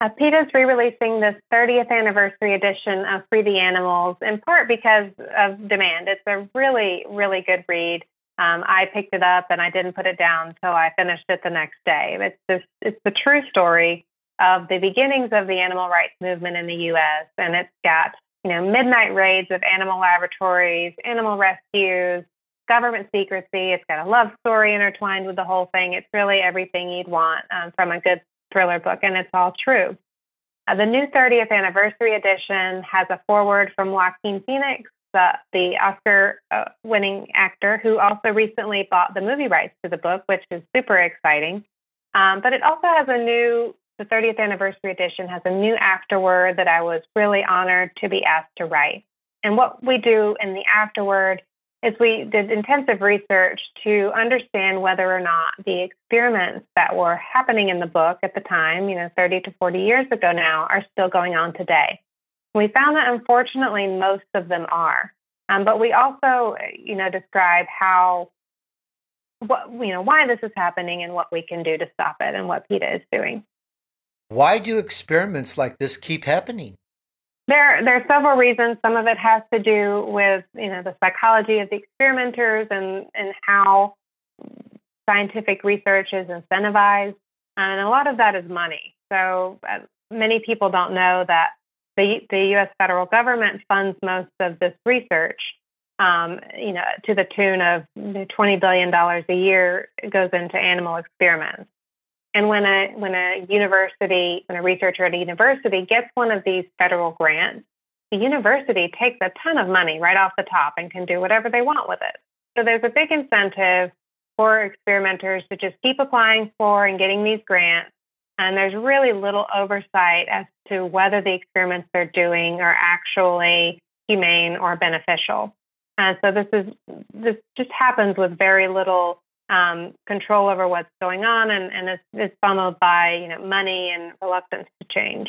Uh, PETA is re-releasing this thirtieth anniversary edition of Free the Animals, in part because of demand. It's a really, really good read. Um, I picked it up and I didn't put it down until I finished it the next day. It's this, it's the true story of the beginnings of the animal rights movement in the U S And it's got, you know, midnight raids of animal laboratories, animal rescues, government secrecy. It's got a love story intertwined with the whole thing. It's really everything you'd want um, from a good thriller book, and it's all true. Uh, the new thirtieth anniversary edition has a foreword from Joaquin Phoenix, the, the Oscar-winning actor who also recently bought the movie rights to the book, which is super exciting. Um, but it also has a new the thirtieth anniversary edition has a new afterword that I was really honored to be asked to write. And what we do in the afterword is we did intensive research to understand whether or not the experiments that were happening in the book at the time, you know, thirty to forty years ago now, are still going on today. We found that, unfortunately, most of them are. Um, but we also, you know, describe how, what, you know, why this is happening and what we can do to stop it and what PETA is doing. Why do experiments like this keep happening? There, there are several reasons. Some of it has to do with, you know, the psychology of the experimenters and, and how scientific research is incentivized. And a lot of that is money. So uh, many people don't know that the the U S federal government funds most of this research, um, you know, to the tune of twenty billion dollars a year goes into animal experiments. And when a when a university, when a researcher at a university gets one of these federal grants, the university takes a ton of money right off the top and can do whatever they want with it. So there's a big incentive for experimenters to just keep applying for and getting these grants. And there's really little oversight as to whether the experiments they're doing are actually humane or beneficial. And so this is this just happens with very little Um, control over what's going on, and, and it's, it's funneled by, you know, money and reluctance to change.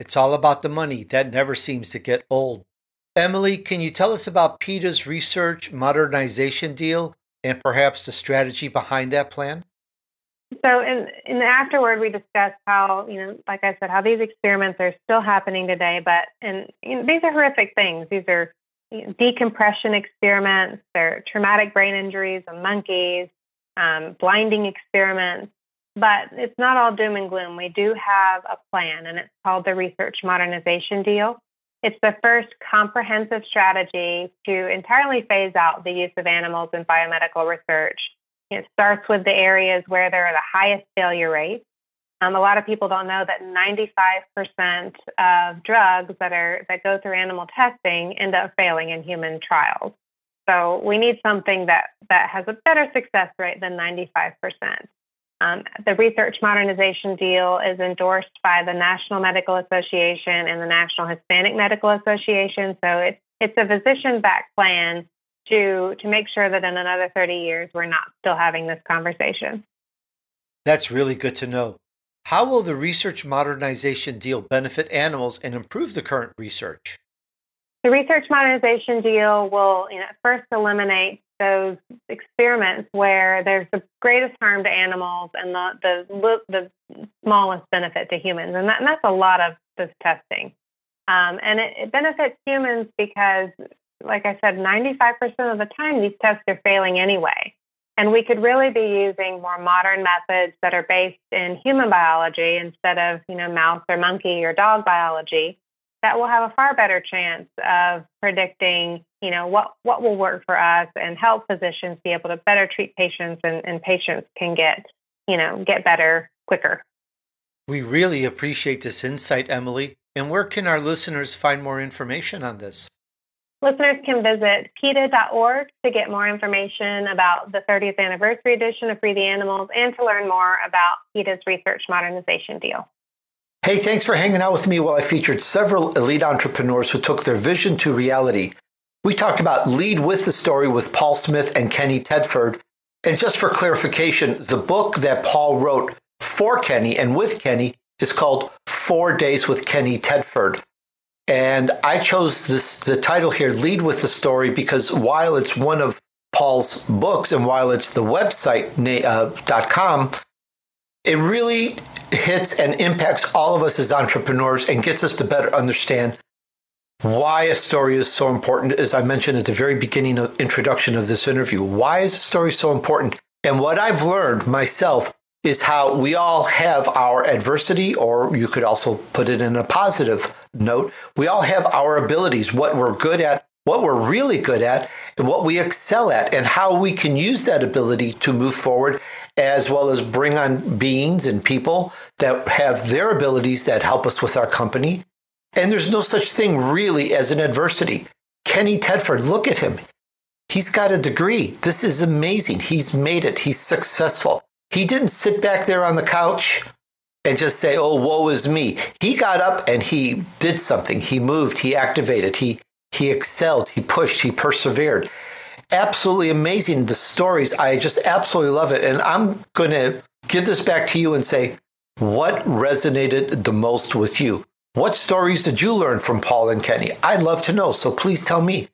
It's all about the money. That never seems to get old. Emily, can you tell us about PETA's Research Modernization Deal and perhaps the strategy behind that plan? So in, in the afterward, we discussed how, you know, like I said, how these experiments are still happening today, but, and you know, these are horrific things. These are decompression experiments, there are traumatic brain injuries in monkeys, um, blinding experiments, but it's not all doom and gloom. We do have a plan, and it's called the Research Modernization Deal. It's the first comprehensive strategy to entirely phase out the use of animals in biomedical research. It starts with the areas where there are the highest failure rates. Um, a lot of people don't know that ninety-five percent of drugs that are that go through animal testing end up failing in human trials. So we need something that, that has a better success rate than ninety-five percent. Um, the Research Modernization Deal is endorsed by the National Medical Association and the National Hispanic Medical Association. So it, it's a physician-backed plan to, to make sure that in another thirty years, we're not still having this conversation. That's really good to know. How will the Research Modernization Deal benefit animals and improve the current research? The Research Modernization Deal will, you know, first eliminate those experiments where there's the greatest harm to animals and the the, the smallest benefit to humans. And, that, and that's a lot of this testing. Um, and it, it benefits humans because, like I said, ninety-five percent of the time these tests are failing anyway. And we could really be using more modern methods that are based in human biology instead of, you know, mouse or monkey or dog biology that will have a far better chance of predicting, you know, what, what will work for us and help physicians be able to better treat patients, and, and patients can get, you know, get better quicker. We really appreciate this insight, Emily. And where can our listeners find more information on this? Listeners can visit PETA dot org to get more information about the thirtieth anniversary edition of Free the Animals and to learn more about PETA's Research Modernization Deal. Hey, thanks for hanging out with me while I featured several elite entrepreneurs who took their vision to reality. We talked about Lead with a Story with Paul Smith and Kenny Tedford. And just for clarification, the book that Paul wrote for Kenny and with Kenny is called Four Days with Kenny Tedford. And I chose this, the title here, Lead with the Story, because while it's one of Paul's books and while it's the website uh, .com, it really hits and impacts all of us as entrepreneurs and gets us to better understand why a story is so important, as I mentioned at the very beginning of introduction of this interview. Why is a story so important? And what I've learned myself is how we all have our adversity, or you could also put it in a positive note. We all have our abilities, what we're good at, what we're really good at, and what we excel at, and how we can use that ability to move forward, as well as bring on beings and people that have their abilities that help us with our company. And there's no such thing really as an adversity. Kenny Tedford, look at him. He's got a degree. This is amazing. He's made it. He's successful. He didn't sit back there on the couch and just say, oh, woe is me. He got up and he did something. He moved, he activated, he he excelled, he pushed, he persevered. Absolutely amazing, the stories. I just absolutely love it. And I'm going to give this back to you and say, what resonated the most with you? What stories did you learn from Paul and Kenny? I'd love to know, so please tell me.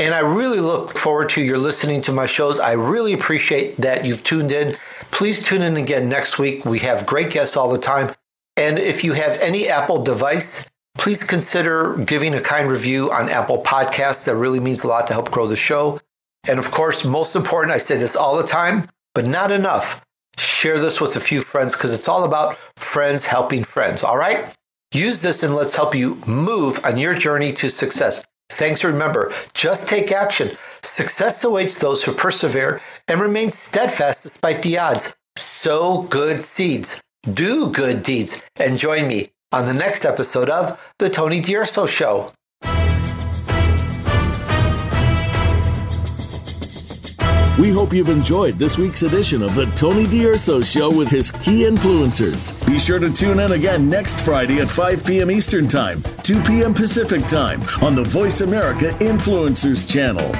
And I really look forward to your listening to my shows. I really appreciate that you've tuned in. Please tune in again next week. We have great guests all the time. And if you have any Apple device, please consider giving a kind review on Apple Podcasts. That really means a lot to help grow the show. And of course, most important, I say this all the time, but not enough. Share this with a few friends, because it's all about friends helping friends. All right? Use this and let's help you move on your journey to success. Thanks. Remember, just take action. Success awaits those who persevere and remain steadfast despite the odds. Sow good seeds, do good deeds, and join me on the next episode of The Tony D'Urso Show. We hope you've enjoyed this week's edition of The Tony D'Urso Show with his key influencers. Be sure to tune in again next Friday at five p.m. Eastern Time, two p.m. Pacific Time on the Voice America Influencers Channel.